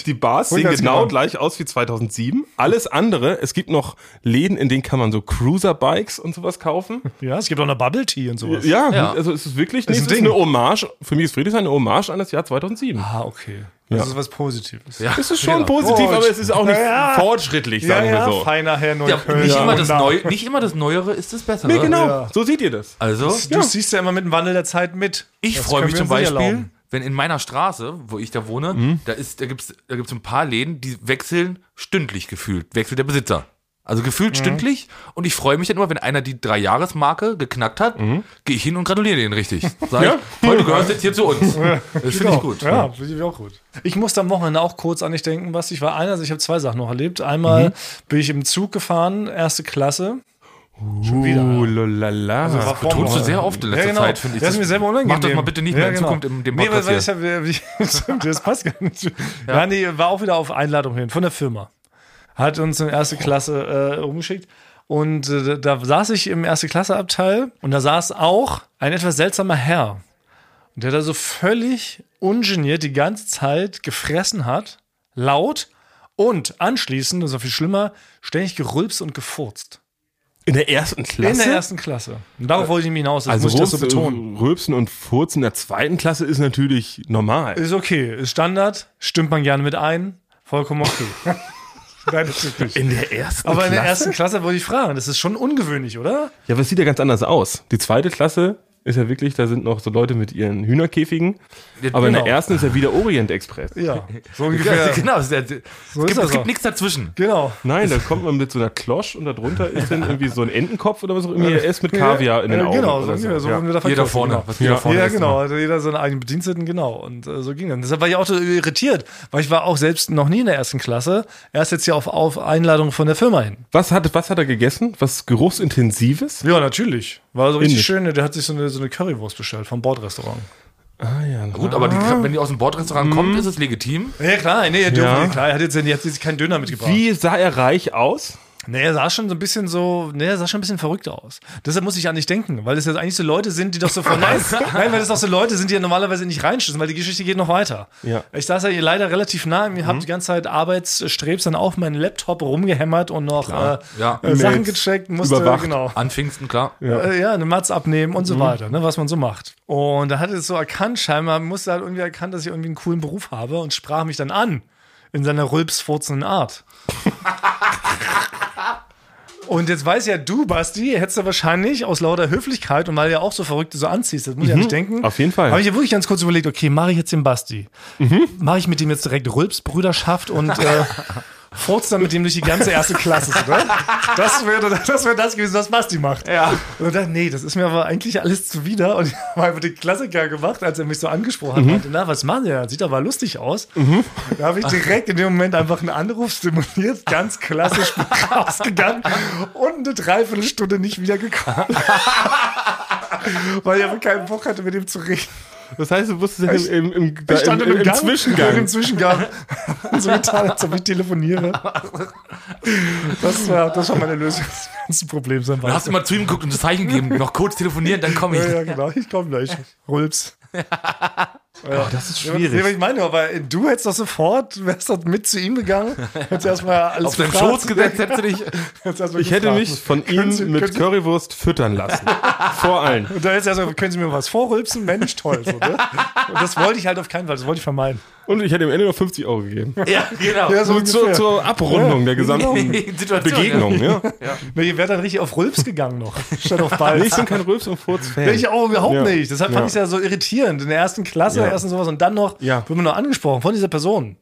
die Bars sehen genau gleich aus wie 2007. Alles andere, es gibt noch Läden, in denen kann man so Cruiser-Bikes und sowas kaufen. Ja, es gibt auch eine Bubble-Tea und sowas. Ja, also es ist wirklich, es ist eine Hommage, für mich ist Friedrichshain eine Hommage an das Jahr 2007. Ah, okay. Das ist was Positives. Ja. Es ist schon positiv, aber es ist auch nicht fortschrittlich, sagen wir so. Feiner Herr Neukölln. Nicht immer das Neuere ist das Bessere. Nee, genau. Ja. So seht ihr das. Also, du siehst ja immer mit dem Wandel der Zeit mit. Ich freue mich zum Beispiel, wenn in meiner Straße, wo ich da wohne, da gibt's ein paar Läden, die wechseln stündlich gefühlt. Wechselt der Besitzer. Also gefühlt stündlich. Und ich freue mich dann immer, wenn einer die 3-Jahres-Marke geknackt hat, gehe ich hin und gratuliere denen richtig. Sag ich, heute gehörst jetzt hier zu uns. Das finde ich gut. Ja, finde ich auch gut. Ich musste am Wochenende auch kurz an dich denken, was ich war. Also ich habe 2 Sachen noch erlebt. Einmal bin ich im Zug gefahren, 1. Klasse. Schon wieder. Also das betonst du sehr oft in letzter Zeit, finde ich. Das ist mir selber unangenehm. Mach das mal bitte nicht mehr in Zukunft in dem Podcast hier. Das passt gar nicht. Ja, nee, war auch wieder auf Einladung hin, von der Firma. Hat uns in 1. Klasse rumgeschickt. Und da saß ich im 1. Klasse-Abteil und da saß auch ein etwas seltsamer Herr. Und der da so völlig ungeniert die ganze Zeit gefressen hat, laut und anschließend, das war viel schlimmer, ständig gerülpst und gefurzt. In der 1. Klasse? In der 1. Klasse. Und darauf wollte ich mich hinaus, also muss ich das so betonen. Rülpsen und Furzen in der 2. Klasse ist natürlich normal. Ist okay, ist Standard, stimmt man gerne mit ein, vollkommen okay. Nein, natürlich. In der 1. Klasse? Aber in der 1. Klasse wollte ich fragen, das ist schon ungewöhnlich, oder? Ja, aber es sieht ja ganz anders aus. Die 2. Klasse ist ja wirklich, da sind noch so Leute mit ihren Hühnerkäfigen. Ja, aber in der 1. ist ja wieder Orient Express. Ja, so ungefähr. Genau, es gibt nichts dazwischen. Genau. Nein, da kommt man mit so einer Klosch und darunter ist dann irgendwie so ein Entenkopf oder was auch immer. Er ist mit Kaviar in den Augen. Genau, so wurden wir da verkauft. Jeder vorne. Was jeder vorne ist, genau. Also jeder seinen eigenen Bediensteten, genau. Und so ging das. Deshalb war ich auch so irritiert, weil ich war auch selbst noch nie in der 1. Klasse. Erst jetzt hier auf Einladung von der Firma hin. Was hat er gegessen? Was Geruchsintensives? Ja, natürlich. War so richtig schön. Der hat sich so eine Currywurst bestellt vom Bordrestaurant. Ah ja. Gut, aber wenn die aus dem Bordrestaurant kommt, ist es legitim. Ja klar, klar, er hat jetzt keinen Döner mitgebracht. Wie sah er reich aus? Nee, er sah schon so ein bisschen verrückt aus. Deshalb muss ich an dich denken, weil das jetzt eigentlich so Leute sind, die doch so normalerweise nicht reinschießen, weil die Geschichte geht noch weiter. Ja. Ich saß ja hier leider relativ nah, mir habe die ganze Zeit Arbeitsstrebs dann auf meinen Laptop rumgehämmert und noch Sachen gecheckt, musste überwacht. An Pfingsten, klar. Eine Matz abnehmen und so weiter, ne, was man so macht. Und da hat er es so erkannt, scheinbar musste halt irgendwie erkannt, dass ich irgendwie einen coolen Beruf habe und sprach mich dann an in seiner rülpsfurzenden Art. Und jetzt weiß ja du, Basti, hättest du wahrscheinlich aus lauter Höflichkeit und weil du ja auch so Verrückte so anziehst, das muss ich ja nicht denken. Auf jeden Fall. Habe ich ja wirklich ganz kurz überlegt, okay, mache ich jetzt den Basti? Mache ich mit dem jetzt direkt Rülpsbrüderschaft und furzt dann mit dem durch die ganze 1. Klasse, oder? Das wäre das gewesen, was Basti macht. Ja. Und dann, nee, das ist mir aber eigentlich alles zuwider. Und ich habe einfach den Klassiker gemacht, als er mich so angesprochen hat. Meinte, na, was machen Sie da? Sieht aber lustig aus. Da habe ich direkt in dem Moment einfach einen Anruf simuliert, ganz klassisch rausgegangen und eine Dreiviertelstunde nicht wiedergekommen. Weil ich aber keinen Bock hatte, mit dem zu reden. Das heißt, du wusstest ja im Zwischengang. Im Zwischengang. So getan, als ob ich telefoniere. Das war meine Lösung. Das ganze Problem. Dann hast du mal zu ihm geguckt und das Zeichen gegeben. Noch kurz telefonieren, dann komme ich. Ja, genau. Ich komme gleich. Rülps. Ach, das ist schwierig. Ja, ich meine, aber du hättest doch sofort, wärst doch mit zu ihm gegangen, hättest erstmal alles auf deinen Schoß gesetzt, hättest du dich. Ich hätte mich von ihm mit Currywurst füttern lassen. Vor allen. Und dann hättest du erstmal, können Sie mir was vorrülpsen? Mensch, toll. So, ne? Und das wollte ich halt auf keinen Fall, das wollte ich vermeiden. Und ich hätte ihm Ende noch 50 Euro gegeben. Ja, genau. Ja, so zur Abrundung der gesamten Begegnung. Ja. Ja. Ihr wärt dann richtig auf Rülps gegangen noch, statt auf Ball. Nee, ich bin kein Rülps- und Furz-Fan. Ich auch überhaupt nicht. Deshalb fand ich es ja so irritierend. In der ersten Klasse, erstens sowas und dann noch, wird man noch angesprochen von dieser Person.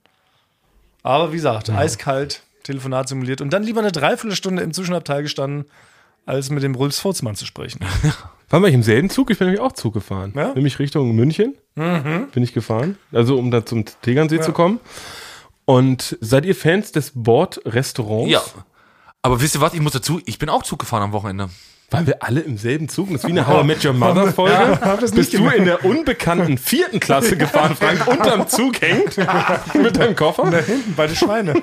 Aber wie gesagt, eiskalt, Telefonat simuliert und dann lieber eine Dreiviertelstunde im Zwischenabteil gestanden, als mit dem Rülps-Furzmann zu sprechen. War mal ich im selben Zug? Ich bin nämlich auch Zug gefahren. Ja? Nämlich Richtung München bin ich gefahren, also um da zum Tegernsee zu kommen. Und seid ihr Fans des Bordrestaurants? Ja, aber wisst ihr was, ich muss dazu, ich bin auch Zug gefahren am Wochenende. Waren wir alle im selben Zug? Das ist wie eine How I Met Your Mother-Folge. Ja, bist du in der unbekannten 4. Klasse gefahren, Frank, unterm Zug hängt mit deinem Koffer? Da hinten, bei den Schweinen.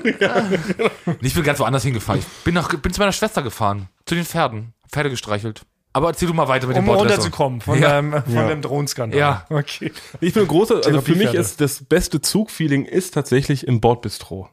Ich bin ganz woanders hingefahren. Ich bin zu meiner Schwester gefahren, zu den Pferden, Pferde gestreichelt. Aber erzähl du mal weiter mit dem Bordrestaurant. Um runterzukommen von deinem Drohnenskandal. Ja, okay. Ich bin ein großer, also für mich ist das beste Zugfeeling ist tatsächlich im Bordbistro.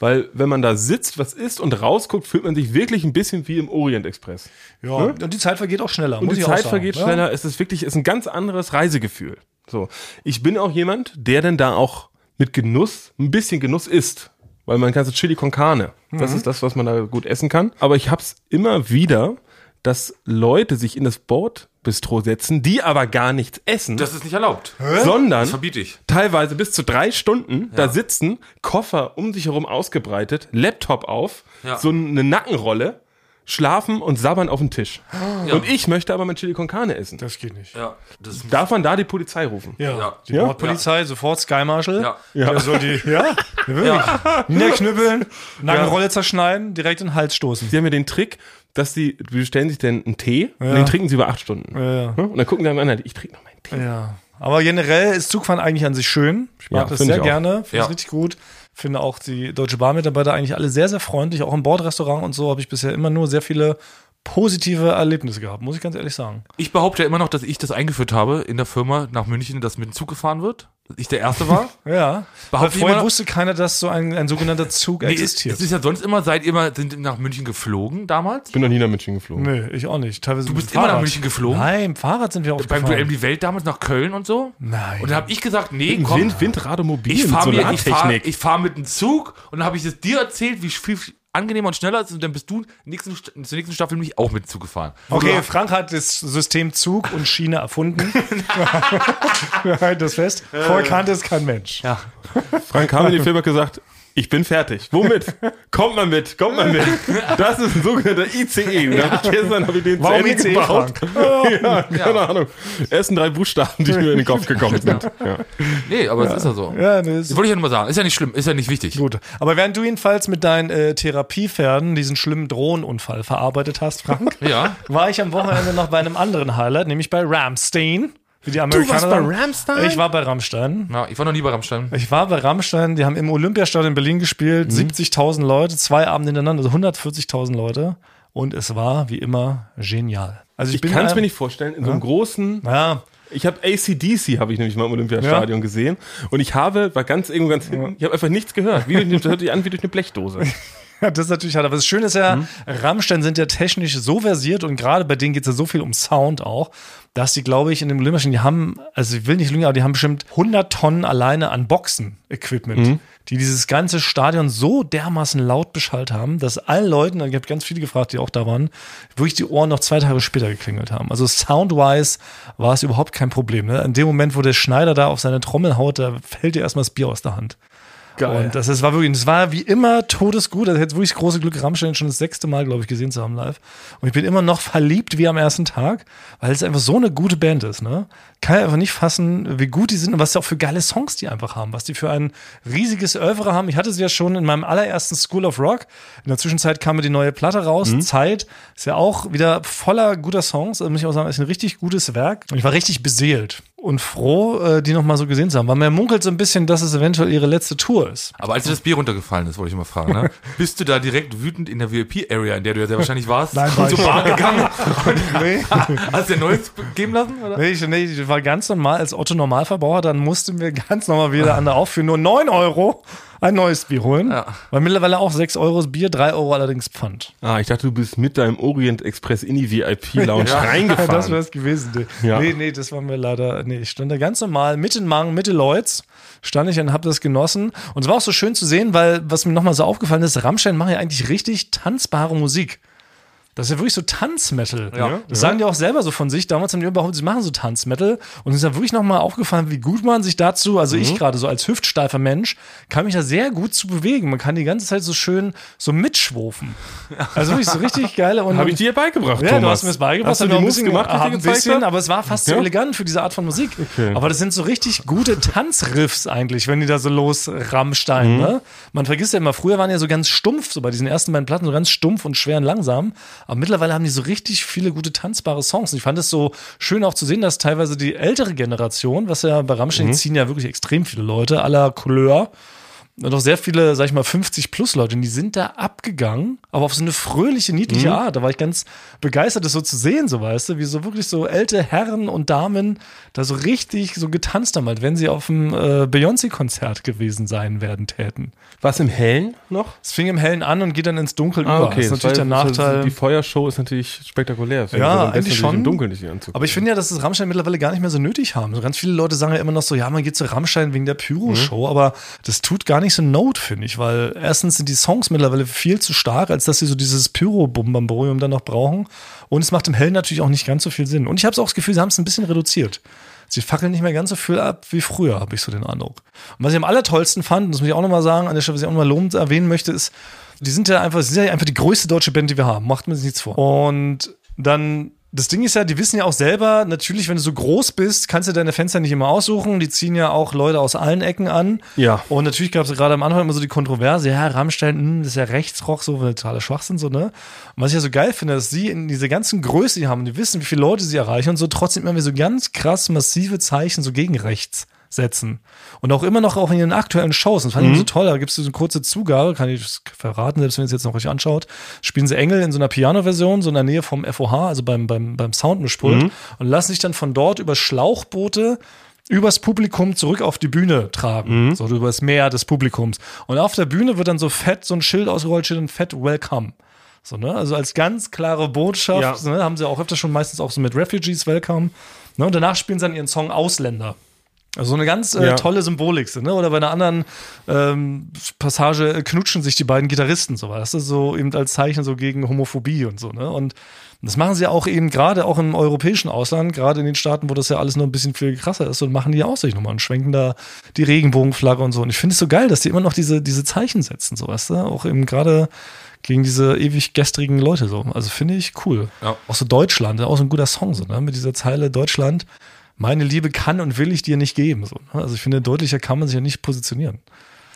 Weil wenn man da sitzt, was isst und rausguckt, fühlt man sich wirklich ein bisschen wie im Orientexpress. Ja, ne? Und die Zeit vergeht auch schneller. Und muss die Zeit sagen, vergeht schneller. Es ist wirklich, es ist ein ganz anderes Reisegefühl. So, ich bin auch jemand, der denn da auch mit Genuss, ein bisschen Genuss isst. Weil man kann so Chili con Carne. Das ist das, was man da gut essen kann. Aber ich hab's immer wieder, dass Leute sich in das Bordbistro setzen, die aber gar nichts essen. Das ist nicht erlaubt. Sondern das verbiete ich. Teilweise bis zu 3 Stunden da sitzen, Koffer um sich herum ausgebreitet, Laptop auf, so eine Nackenrolle, schlafen und sabbern auf den Tisch. Ja. Und ich möchte aber mein Chili con Carne essen. Das geht nicht. Ja, das darf man da die Polizei rufen? Ja. Die Bordpolizei, sofort Sky Marshal. Der soll die, wirklich. Niederknüppeln, Nackenrolle zerschneiden, direkt in den Hals stoßen. Sie haben ja den Trick, dass die bestellen sich dann einen Tee und den trinken sie über 8 Stunden. Und dann gucken sie an, ich trinke noch meinen Tee. Ja. Aber generell ist Zugfahren eigentlich an sich schön. Ich mag das sehr gerne, finde es richtig gut. Finde auch die Deutsche Bahn-Mitarbeiter eigentlich alle sehr, sehr freundlich. Auch im Bordrestaurant und so habe ich bisher immer nur sehr viele positive Erlebnisse gehabt, muss ich ganz ehrlich sagen. Ich behaupte ja immer noch, dass ich das eingeführt habe in der Firma nach München, dass mit dem Zug gefahren wird. Dass ich der Erste war. Weil vorher wusste keiner, dass so ein sogenannter Zug existiert. Es ist ja sonst immer, sind nach München geflogen damals? Ich bin noch nie nach München geflogen. Nee, ich auch nicht. Teilweise du bist immer nach München geflogen? Nein, im Fahrrad sind wir auch gefahren. Beim Duell die Welt damals nach Köln und so? Nein. Und dann habe ich gesagt, nee, komm. Windradomobil ich fahre mit so einer Technik. Ich fahre mit dem Zug und dann habe ich es dir erzählt, wie viel angenehmer und schneller ist und dann bist du zur nächsten Staffel mich auch mit zugefahren. Okay, Frank hat das System Zug und Schiene erfunden. Wir halten das fest. Volk Hand ist kein Mensch. Ja. Frank haben in die Firma gesagt, ich bin fertig. Womit? Kommt mal mit. Das ist ein sogenannter ICE. Gestern habe ich den zu Ende gebaut. Keine Ahnung. Es sind 3 Buchstaben, die mir in den Kopf gekommen sind. Ja. Nee, aber es ist ja so. Ja, das wollte ich ja nur mal sagen. Ist ja nicht schlimm, ist ja nicht wichtig. Gut. Aber während du jedenfalls mit deinen Therapiepferden diesen schlimmen Drohnenunfall verarbeitet hast, Frank, war ich am Wochenende noch bei einem anderen Highlight, nämlich bei Rammstein. Die Amerikaner. Du warst bei Rammstein? Ich war bei Rammstein. Ja, ich war noch nie bei Rammstein. Die haben im Olympiastadion in Berlin gespielt. 70.000 Leute, 2 Abende hintereinander, also 140.000 Leute. Und es war, wie immer, genial. Also ich kann es mir nicht vorstellen, in so einem großen... Ich habe AC/DC, habe ich nämlich mal im Olympiastadion gesehen. Und ich war ganz hinten, ich habe einfach nichts gehört. Das hört sich an wie durch eine Blechdose. Das ist natürlich halt. Aber das Schöne ist ja, Rammstein sind ja technisch so versiert und gerade bei denen geht es ja so viel um Sound auch, dass die, glaube ich, in dem Olympischen, die haben, also ich will nicht lügen, aber die haben bestimmt 100 Tonnen alleine an Boxen-Equipment, die dieses ganze Stadion so dermaßen laut beschallt haben, dass allen Leuten, ich habe ganz viele gefragt, die auch da waren, wirklich die Ohren noch 2 Tage später geklingelt haben. Also soundwise war es überhaupt kein Problem. Ne? In dem Moment, wo der Schneider da auf seine Trommel haut, da fällt dir erstmal das Bier aus der Hand. Geil. Und das war wie immer todesgut. Das hätte wirklich das große Glück, Rammstein schon das 6. Mal, glaube ich, gesehen zu haben live. Und ich bin immer noch verliebt wie am ersten Tag, weil es einfach so eine gute Band ist. Ne? Kann ich einfach nicht fassen, wie gut die sind und was sie auch für geile Songs die einfach haben, was die für ein riesiges Oeuvre haben. Ich hatte sie ja schon in meinem allerersten School of Rock. In der Zwischenzeit kam mir die neue Platte raus. Zeit ist ja auch wieder voller guter Songs. Also muss ich auch sagen, ist ein richtig gutes Werk. Und ich war richtig beseelt. und froh, die nochmal so gesehen zu haben. Weil man munkelt so ein bisschen, dass es eventuell ihre letzte Tour ist. Aber als dir das Bier runtergefallen ist, wollte ich mal fragen, ne? Bist du da direkt wütend in der VIP-Area, in der du ja sehr wahrscheinlich warst, nein, war zur Bar gegangen? Nee. Hast du dir Neues geben lassen? Oder? Nee, ich war ganz normal, als Otto-Normalverbraucher, dann mussten wir ganz normal wieder an der Auf für nur 9 Euro ein neues Bier holen. Ja. Weil mittlerweile auch 6 Euro das Bier, 3 Euro allerdings Pfand. Ah, ich dachte, du bist mit deinem Orient Express in die VIP-Lounge reingefahren. Das wäre es gewesen. Ja. Nee, das waren wir leider... Nee, ich stand da ganz normal, mit den Mangen, mit den Leuts, stand ich und hab das genossen. Und es war auch so schön zu sehen, weil, was mir nochmal so aufgefallen ist, Rammstein machen ja eigentlich richtig tanzbare Musik. Das ist ja wirklich so Tanzmetal. Ja. Das sagen die auch selber so von sich. Damals haben die überhaupt, sie machen so Tanzmetal. Und es ist ja wirklich nochmal aufgefallen, wie gut man sich dazu, also ich gerade so als hüftsteifer Mensch, kann mich da sehr gut zu bewegen. Man kann die ganze Zeit so schön so mitschwufen. Also wirklich so richtig geile. Habe ich dir beigebracht, Thomas? Ja, du hast mir das beigebracht. Hast du die Moves gemacht? Ein bisschen, aber es war fast so elegant für diese Art von Musik. Okay. Aber das sind so richtig gute Tanzriffs eigentlich, wenn die da so losrammsteinen. Ne? Man vergisst ja immer, früher waren ja so ganz stumpf, so bei diesen ersten beiden Platten, so ganz stumpf und schwer und langsam. Aber mittlerweile haben die so richtig viele gute tanzbare Songs. Und ich fand es so schön auch zu sehen, dass teilweise die ältere Generation, was ja bei Rammstein ziehen ja wirklich extrem viele Leute aller Couleur und auch sehr viele, sag ich mal, 50-plus-Leute, und die sind da abgegangen, aber auf so eine fröhliche, niedliche Art. Da war ich ganz begeistert, das so zu sehen, so, weißt du, wie so wirklich so alte Herren und Damen da so richtig so getanzt haben, halt, wenn sie auf dem Beyoncé-Konzert gewesen sein werden täten. War es im Hellen noch? Es fing im Hellen an und geht dann ins Dunkel über. Okay. Das ist natürlich der Nachteil. Die Feuershow ist natürlich spektakulär. Ja, eigentlich schon. Im Dunkeln nicht anzugucken. Aber ich finde ja, dass das Rammstein mittlerweile gar nicht mehr so nötig haben. Also ganz viele Leute sagen ja immer noch so, ja, man geht zu Rammstein wegen der Pyro-Show, aber das tut gar nicht so Note, finde ich, weil erstens sind die Songs mittlerweile viel zu stark, als dass sie so dieses Pyro-Bumbamborium dann noch brauchen, und es macht im Hellen natürlich auch nicht ganz so viel Sinn, und ich habe auch das Gefühl, sie haben es ein bisschen reduziert. Sie fackeln nicht mehr ganz so viel ab wie früher, habe ich so den Eindruck. Und was ich am allertollsten fand, das muss ich auch nochmal sagen, an der Stelle, was ich auch nochmal lobend erwähnen möchte, ist, sie sind ja einfach die größte deutsche Band, die wir haben, macht man sich nichts vor. Und dann das Ding ist ja, die wissen ja auch selber, natürlich, wenn du so groß bist, kannst du deine Fans ja nicht immer aussuchen. Die ziehen ja auch Leute aus allen Ecken an. Ja. Und natürlich gab es gerade am Anfang immer so die Kontroverse, ja, Rammstein, das ist ja Rechtsrock, so totaler Schwachsinn, so, ne? Und was ich ja so geil finde, dass sie in dieser ganzen Größe, die haben, die wissen, wie viele Leute sie erreichen und so, trotzdem immer wieder so ganz krass massive Zeichen so gegen rechts setzen. Und auch immer noch auch in ihren aktuellen Shows. Das fand ich so toll. Da gibt es so eine kurze Zugabe, kann ich das verraten, selbst wenn ihr es jetzt noch euch anschaut. Spielen sie Engel in so einer Piano-Version, so in der Nähe vom FOH, also beim Soundmischpult, und lassen sich dann von dort über Schlauchboote übers Publikum zurück auf die Bühne tragen. So über das Meer des Publikums. Und auf der Bühne wird dann so fett so ein Schild ausgerollt, steht dann fett Welcome. So, ne? Also als ganz klare Botschaft, ne? Haben sie auch öfter schon meistens auch so mit Refugees Welcome. Ne? Und danach spielen sie dann ihren Song Ausländer. Also so eine ganz tolle Symbolik, ne? Oder bei einer anderen Passage knutschen sich die beiden Gitarristen, so, weißt du? So eben als Zeichen so gegen Homophobie und so, ne? Und das machen sie auch eben gerade auch im europäischen Ausland, gerade in den Staaten, wo das ja alles noch ein bisschen viel krasser ist, und machen die auch sich nochmal und schwenken da die Regenbogenflagge und so. Und ich finde es so geil, dass die immer noch diese Zeichen setzen, so, weißt du? Auch eben gerade gegen diese ewig gestrigen Leute, so. Also finde ich cool. Ja. Auch so Deutschland, auch so ein guter Song, so, ne? Mit dieser Zeile Deutschland. Meine Liebe kann und will ich dir nicht geben. So. Also ich finde, deutlicher kann man sich ja nicht positionieren.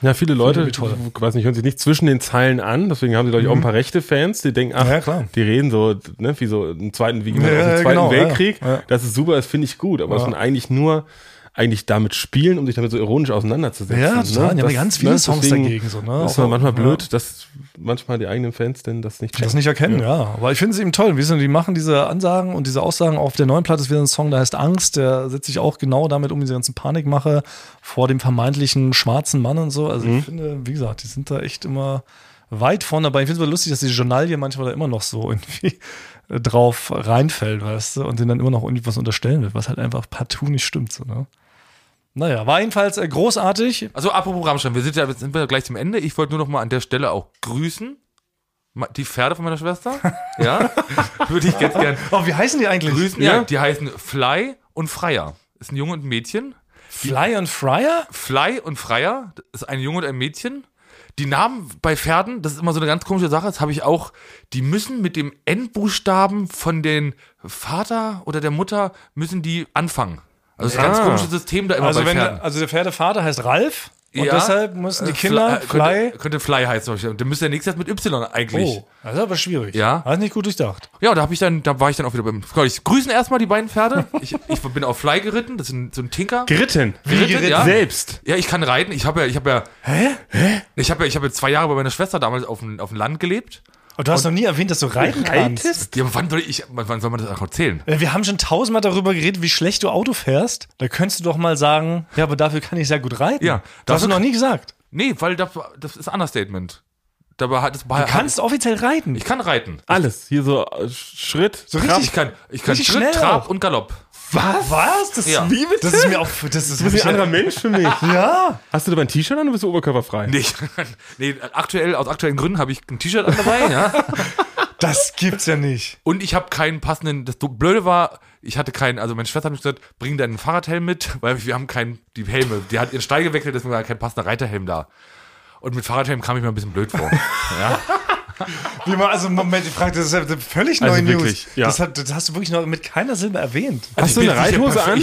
Ja, viele Leute, ich weiß nicht, hören sich nicht zwischen den Zeilen an, deswegen haben sie, glaube ich, auch ein paar rechte Fans, die denken, ach, ja, die reden so, ne, wie so im Zweiten, wie gesagt, aus dem Zweiten Weltkrieg. Ja. Das ist super, das finde ich gut, aber es sind eigentlich damit spielen, um sich damit so ironisch auseinanderzusetzen. Ja, total. Ne? Ja, aber ganz viele Songs dagegen. So, ne? Ist auch manchmal blöd, dass manchmal die eigenen Fans denn das nicht checken. Das nicht erkennen, ja. Aber ich finde es eben toll. Die machen diese Ansagen und diese Aussagen. Auf der neuen Platte ist wieder ein Song, der heißt Angst. Der setzt sich auch genau damit um, diese ganzen Panikmache vor dem vermeintlichen schwarzen Mann und so. Also ich finde, wie gesagt, die sind da echt immer weit vorne dabei. Ich finde es aber lustig, dass die Journalie manchmal da immer noch so irgendwie drauf reinfällt, weißt du, und denen dann immer noch irgendwie was unterstellen wird, was halt einfach partout nicht stimmt, so, ne? Naja, war jedenfalls großartig. Also apropos Rammstein, wir sind gleich zum Ende. Ich wollte nur noch mal an der Stelle auch grüßen. Die Pferde von meiner Schwester. Ja, würde ich ganz gern. Oh, wie heißen die eigentlich? Grüßen, ja, die heißen Fly und Freier. Ist ein Junge und ein Mädchen. Fly und Freier? Fly und Freier ist ein Junge und ein Mädchen. Die Namen bei Pferden, das ist immer so eine ganz komische Sache, das habe ich auch, die müssen mit dem Endbuchstaben von den Vater oder der Mutter, müssen die anfangen. Also das ist ein ganz komisches System da immer, also bei Pferden. Also der Pferdevater heißt Ralf? Und deshalb müssen die Kinder Könnte Fly heißen. Dann müsste ja nächstes mit Y eigentlich. Oh, das ist aber schwierig. Ja. Das ist nicht gut durchdacht. Ja, da war ich dann auch wieder beim. Ich grüßen erstmal die beiden Pferde. Ich bin auf Fly geritten. Das ist so ein Tinker. Geritten? Ja. Selbst? Ja, ich kann reiten. Ich habe ja. Hä? Ich habe 2 Jahre bei meiner Schwester damals auf dem Land gelebt. Und du hast noch nie erwähnt, dass du reiten kannst. Ja, wann soll man das auch erzählen? Wir haben schon 1000-mal darüber geredet, wie schlecht du Auto fährst. Da könntest du doch mal sagen, ja, aber dafür kann ich sehr gut reiten. Ja, das hast du noch nie gesagt. Nee, weil das ist ein Understatement. Du kannst offiziell reiten. Ich kann reiten. Alles. Hier so Schritt, so Trab. Ich kann Schritt, Trab auch. Und Galopp. Was? Das ist wie bitte? Das ist ein anderer Mensch für mich. Ja. Hast du dabei ein T-Shirt an oder bist du oberkörperfrei? Nee, aus aktuellen Gründen habe ich ein T-Shirt an dabei. Ja. Das gibt's ja nicht. Und ich habe keinen passenden, das Blöde war, meine Schwester hat mich gesagt, bring deinen Fahrradhelm mit, weil wir haben die Helme, die hat ihren Stall gewechselt, deswegen war kein passender Reiterhelm da. Und mit Fahrradhelm kam ich mir ein bisschen blöd vor. Ja. Moment, ich frage, das ist ja völlig neue wirklich, News. Ja. Das hast du wirklich noch mit keiner Silbe erwähnt. Hast du eine Reithose an?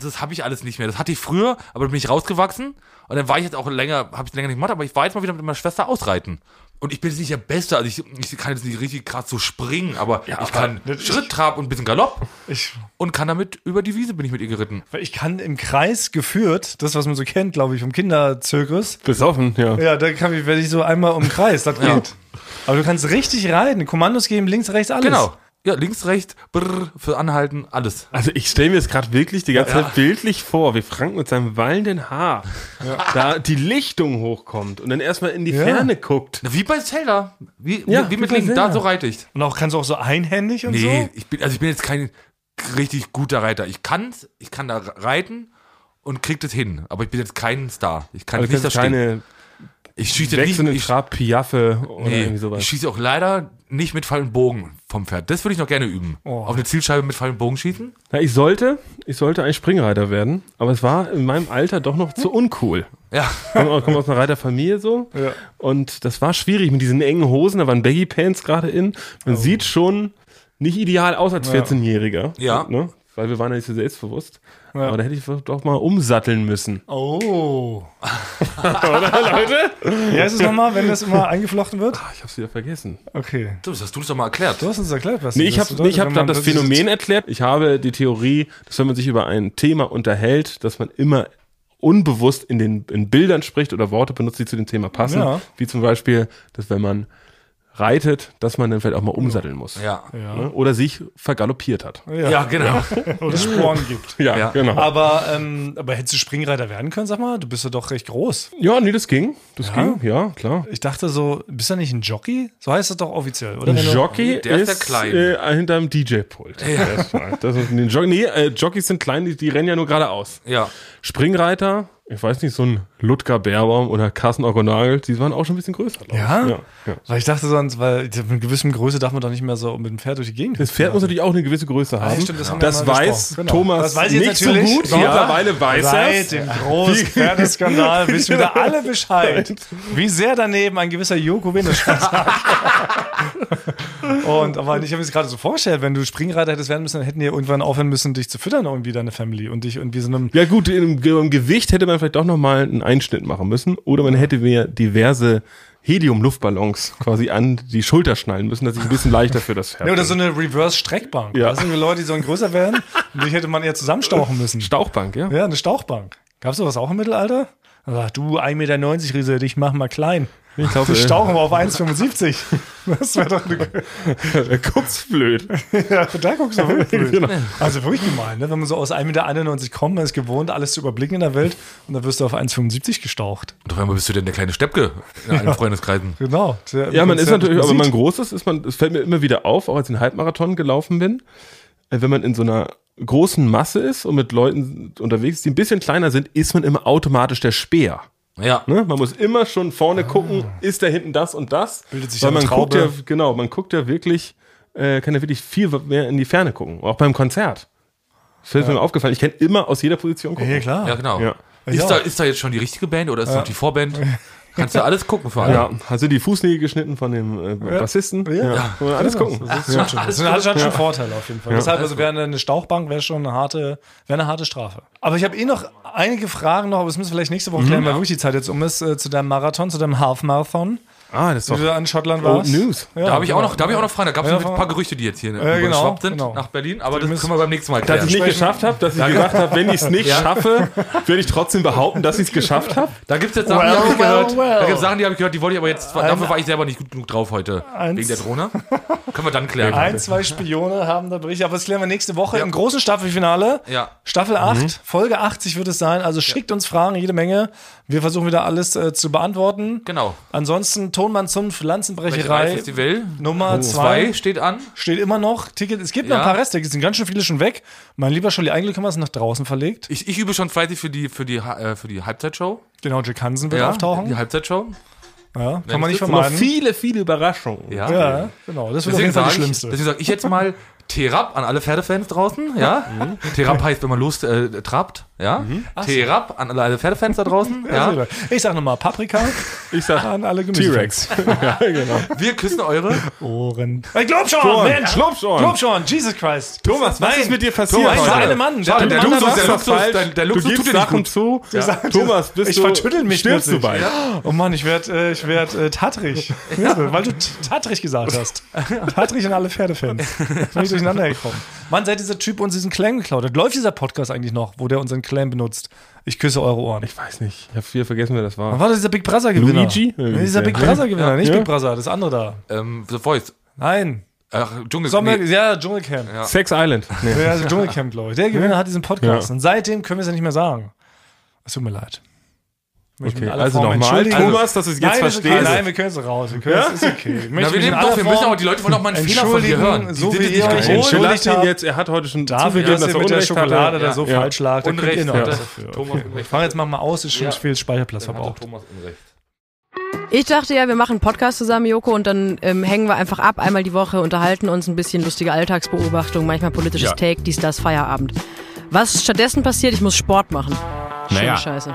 Das habe ich alles nicht mehr. Das hatte ich früher, aber bin ich rausgewachsen. Und dann war ich jetzt auch länger nicht gemacht, aber ich war jetzt mal wieder mit meiner Schwester ausreiten. Und ich bin jetzt nicht der Beste, also ich kann jetzt nicht richtig krass so springen, aber ja, ich kann Schritt, Trab und ein bisschen Galopp und kann damit über die Wiese bin ich mit ihr geritten. Weil ich kann im Kreis geführt, das was man so kennt, glaube ich, vom Kinderzirkus. Besoffen, ja. Ja, da werde ich so einmal um den Kreis, das geht. Aber du kannst richtig reiten, Kommandos geben, links, rechts, alles. Genau. Ja, links, rechts, brr, für anhalten, alles. Also ich stelle mir das gerade wirklich die ganze Zeit bildlich vor, wie Frank mit seinem wallenden Haar da die Lichtung hochkommt und dann erstmal in die Ferne guckt. Na, wie bei Zelda. Wie mit links, da so reite ich. Und auch kannst du auch so einhändig und so? Nee, ich bin jetzt kein richtig guter Reiter. Ich kann da reiten und krieg das hin. Aber ich bin jetzt kein Star. Ich kann nicht da stehen. Ich schieße nicht Trab, Piaffe oder irgendwie sowas. Ich schieße auch leider nicht mit Fall und Bogen vom Pferd. Das würde ich noch gerne üben. Oh. Auf eine Zielscheibe mit Fall und Bogen schießen? Ja, ich sollte eigentlich Springreiter werden, aber es war in meinem Alter doch noch zu uncool. Ja. Ich komme aus einer Reiterfamilie so. Ja. Und das war schwierig mit diesen engen Hosen, da waren Baggy Pants gerade in. Man sieht schon nicht ideal aus als 14-Jähriger. Ja. Ne? Weil wir waren ja nicht so selbstbewusst. Ja. Aber da hätte ich doch mal umsatteln müssen. Oh. Oder, Leute? Ja, ist es nochmal, wenn das immer eingeflochten wird? Ach, ich hab's wieder vergessen. Okay. Du hast es doch mal erklärt. Du hast uns erklärt, was ich habe das Phänomen erklärt. Ich habe die Theorie, dass wenn man sich über ein Thema unterhält, dass man immer unbewusst in Bildern spricht oder Worte benutzt, die zu dem Thema passen. Ja. Wie zum Beispiel, dass wenn man reitet, dass man dann vielleicht auch mal umsatteln muss. Ja. Oder sich vergaloppiert hat. Ja, genau. Oder Sporen gibt. Ja, genau. Aber hättest du Springreiter werden können, sag mal? Du bist ja doch recht groß. Ja, nee, das ging. Ja, klar. Ich dachte so, bist du nicht ein Jockey? So heißt das doch offiziell, oder? Ein Jockey der ist klein. Hinterm DJ-Pult. Ja. Das ist ein Jockey. Nee, Jockeys sind klein, die rennen ja nur geradeaus. Ja. Springreiter, ich weiß nicht, so ein Ludger Bärbaum oder Carsten Orgonagel, die waren auch schon ein bisschen größer. Ja? Weil ich dachte sonst, weil mit gewisser Größe darf man doch nicht mehr so mit dem Pferd durch die Gegend. Das Pferd muss natürlich auch eine gewisse Größe haben. Stimmt, das weiß Thomas nicht so gut. Ja. Mittlerweile weiß er es. Seit dem großen Pferdeskandal wissen wieder alle Bescheid. Wie sehr daneben ein gewisser Joko aber ich habe mir das gerade so vorgestellt, wenn du Springreiter hättest werden müssen, dann hätten die irgendwann aufhören müssen, dich zu füttern irgendwie, deine Family und dich irgendwie so einem... Ja gut, im Gewicht hätte man vielleicht doch nochmal einen Einschnitt machen müssen oder man hätte mir diverse Helium-Luftballons quasi an die Schulter schnallen müssen, dass ich ein bisschen leichter für das Pferd bin. Oder so eine Reverse-Streckbank. Ja. Da sind wir Leute, die sollen größer werden und die hätte man eher zusammenstauchen müssen. Stauchbank, ja. Ja, eine Stauchbank. Gab's sowas auch im Mittelalter? Ach, du 1,90 Meter Riese, dich mach mal klein. Ich glaube, wir stauchen mal auf 1,75. Das wäre doch eine... guckst blöd. Ja, da guckst du wirklich blöd. Genau. Also wirklich gemein, ne? Wenn man so aus 1,91 Meter kommt, man ist gewohnt, alles zu überblicken in der Welt und dann wirst du auf 1,75 gestaucht. Und auf einmal bist du denn der kleine Steppke in allen Freundeskreisen. Genau. Ja, man ist natürlich, aber wenn man groß ist, es fällt mir immer wieder auf, auch als ich einen Halbmarathon gelaufen bin, wenn man in so einer großen Masse ist und mit Leuten unterwegs ist, die ein bisschen kleiner sind, ist man immer automatisch der Späher. Ja. Ne? Man muss immer schon vorne gucken, ist da hinten das und das? Bildet sich eine Traube. Man guckt ja wirklich, kann ja wirklich viel mehr in die Ferne gucken. Auch beim Konzert. Das ist mir aufgefallen, ich kann immer aus jeder Position gucken. Ja, klar. Ja, genau. Ja. Ist da jetzt schon die richtige Band oder ist noch die Vorband? Kannst du alles gucken vor allem. Ja, hast du die Fußnägel geschnitten von dem Bassisten? Ja. Ja. Alles gucken. Das hat schon einen Vorteil auf jeden Fall. Ja. Deshalb, also wäre eine Stauchbank wäre eine harte Strafe. Aber ich habe noch einige Fragen, aber das müssen wir vielleicht nächste Woche klären, weil wirklich die Zeit jetzt um ist, zu deinem Marathon, zu deinem Half-Marathon. Ah, das ist doch. Wie du da in Schottland warst. Old News. Ja, da habe ich auch noch Fragen. Da gab es ein paar Gerüchte, die jetzt hier überschwappt sind nach Berlin. Aber das können wir beim nächsten Mal klären. Dass ich es nicht geschafft habe, dass ich gesagt habe, wenn ich es nicht schaffe, werde ich trotzdem behaupten, dass ich es geschafft habe. Da gibt es jetzt Sachen, die habe ich gehört, die wollte ich aber jetzt. Dafür war ich selber nicht gut genug drauf heute. Wegen der Drohne. Können wir dann klären. 1, 2 Spione haben da Berichte. Aber das klären wir nächste Woche im großen Staffelfinale. Ja. Staffel 8, Folge 80 wird es sein. Also schickt uns Fragen, jede Menge. Wir versuchen wieder alles zu beantworten. Genau. Ansonsten Tonmann zum Lanzenbrecherei Festival Nummer 2 steht an. Steht immer noch. Ticket. Es gibt noch ein paar Resttickets, sind ganz schön viele schon weg. Mein lieber Scholli, eigentlich haben wir es nach draußen verlegt. Ich übe schon fleißig für die Halbzeitshow. Genau, Jack Hansen wird auftauchen. Die Halbzeitshow. Ja, kann man nicht vermeiden. Viele Überraschungen. Ja, genau. Das wird auf jeden Fall das Schlimmste. Deswegen sage ich jetzt mal Terab an alle Pferdefans draußen. Ja? Terab heißt, wenn man trabt. Ja? Terab an alle Pferdefans da draußen. Ja? Ich sag nochmal Paprika. Ich sag an alle Gemüse. T-Rex. Ja, genau. Wir küssen eure Ohren. Ich glaub schon, Mensch. Glaub schon. Jesus Christ. Thomas, was ist mit dir passiert? Thomas, der eine Mann. Der Luxus tut dir nicht gut. Zu. Ja. Thomas, ich vertüttel mich. Stirbst du bald? Oh Mann, ich werd tattrig. Ja. Weil du tattrig gesagt hast. Tattrig an alle Pferdefans. Bin ich durcheinander gekommen. Mann, seit dieser Typ uns diesen Claim geklaut hat. Läuft dieser Podcast eigentlich noch, wo der unseren Claim benutzt? Ich küsse eure Ohren. Ich weiß nicht. Ich habe viel vergessen, wer das war. War das dieser Big Brother-Gewinner? Luigi? Ja, dieser Big Brother-Gewinner, nicht Big Brother, das andere da. The Voice. Nein. Ach, Dschungelcamp. Ja. Sex Island. Nee. Ja, also Dschungelcamp, glaube ich. Der Gewinner hat diesen Podcast. Ja. Und seitdem können wir es ja nicht mehr sagen. Es tut mir leid. Okay, also nochmal, Thomas, dass ich es jetzt verstehe. Okay, nein, wir können es raus. Ist okay. Aber die Leute wollen auch mal einen Fehler von dir hören. Die so sind nicht entschuldigt ihn jetzt. Er hat heute schon zugegeben, dass er mit der Schokolade da so falsch lag. Unrecht. Ich fange jetzt mal aus, ist schon viel Speicherplatz verbraucht. Thomas Unrecht. Ich dachte ja, wir machen einen Podcast zusammen, Joko, und dann hängen wir einfach ab, einmal die Woche, unterhalten uns ein bisschen, lustige Alltagsbeobachtung, manchmal politisches Take, dies, das, Feierabend. Was stattdessen passiert, ich muss Sport machen. Schöne Scheiße.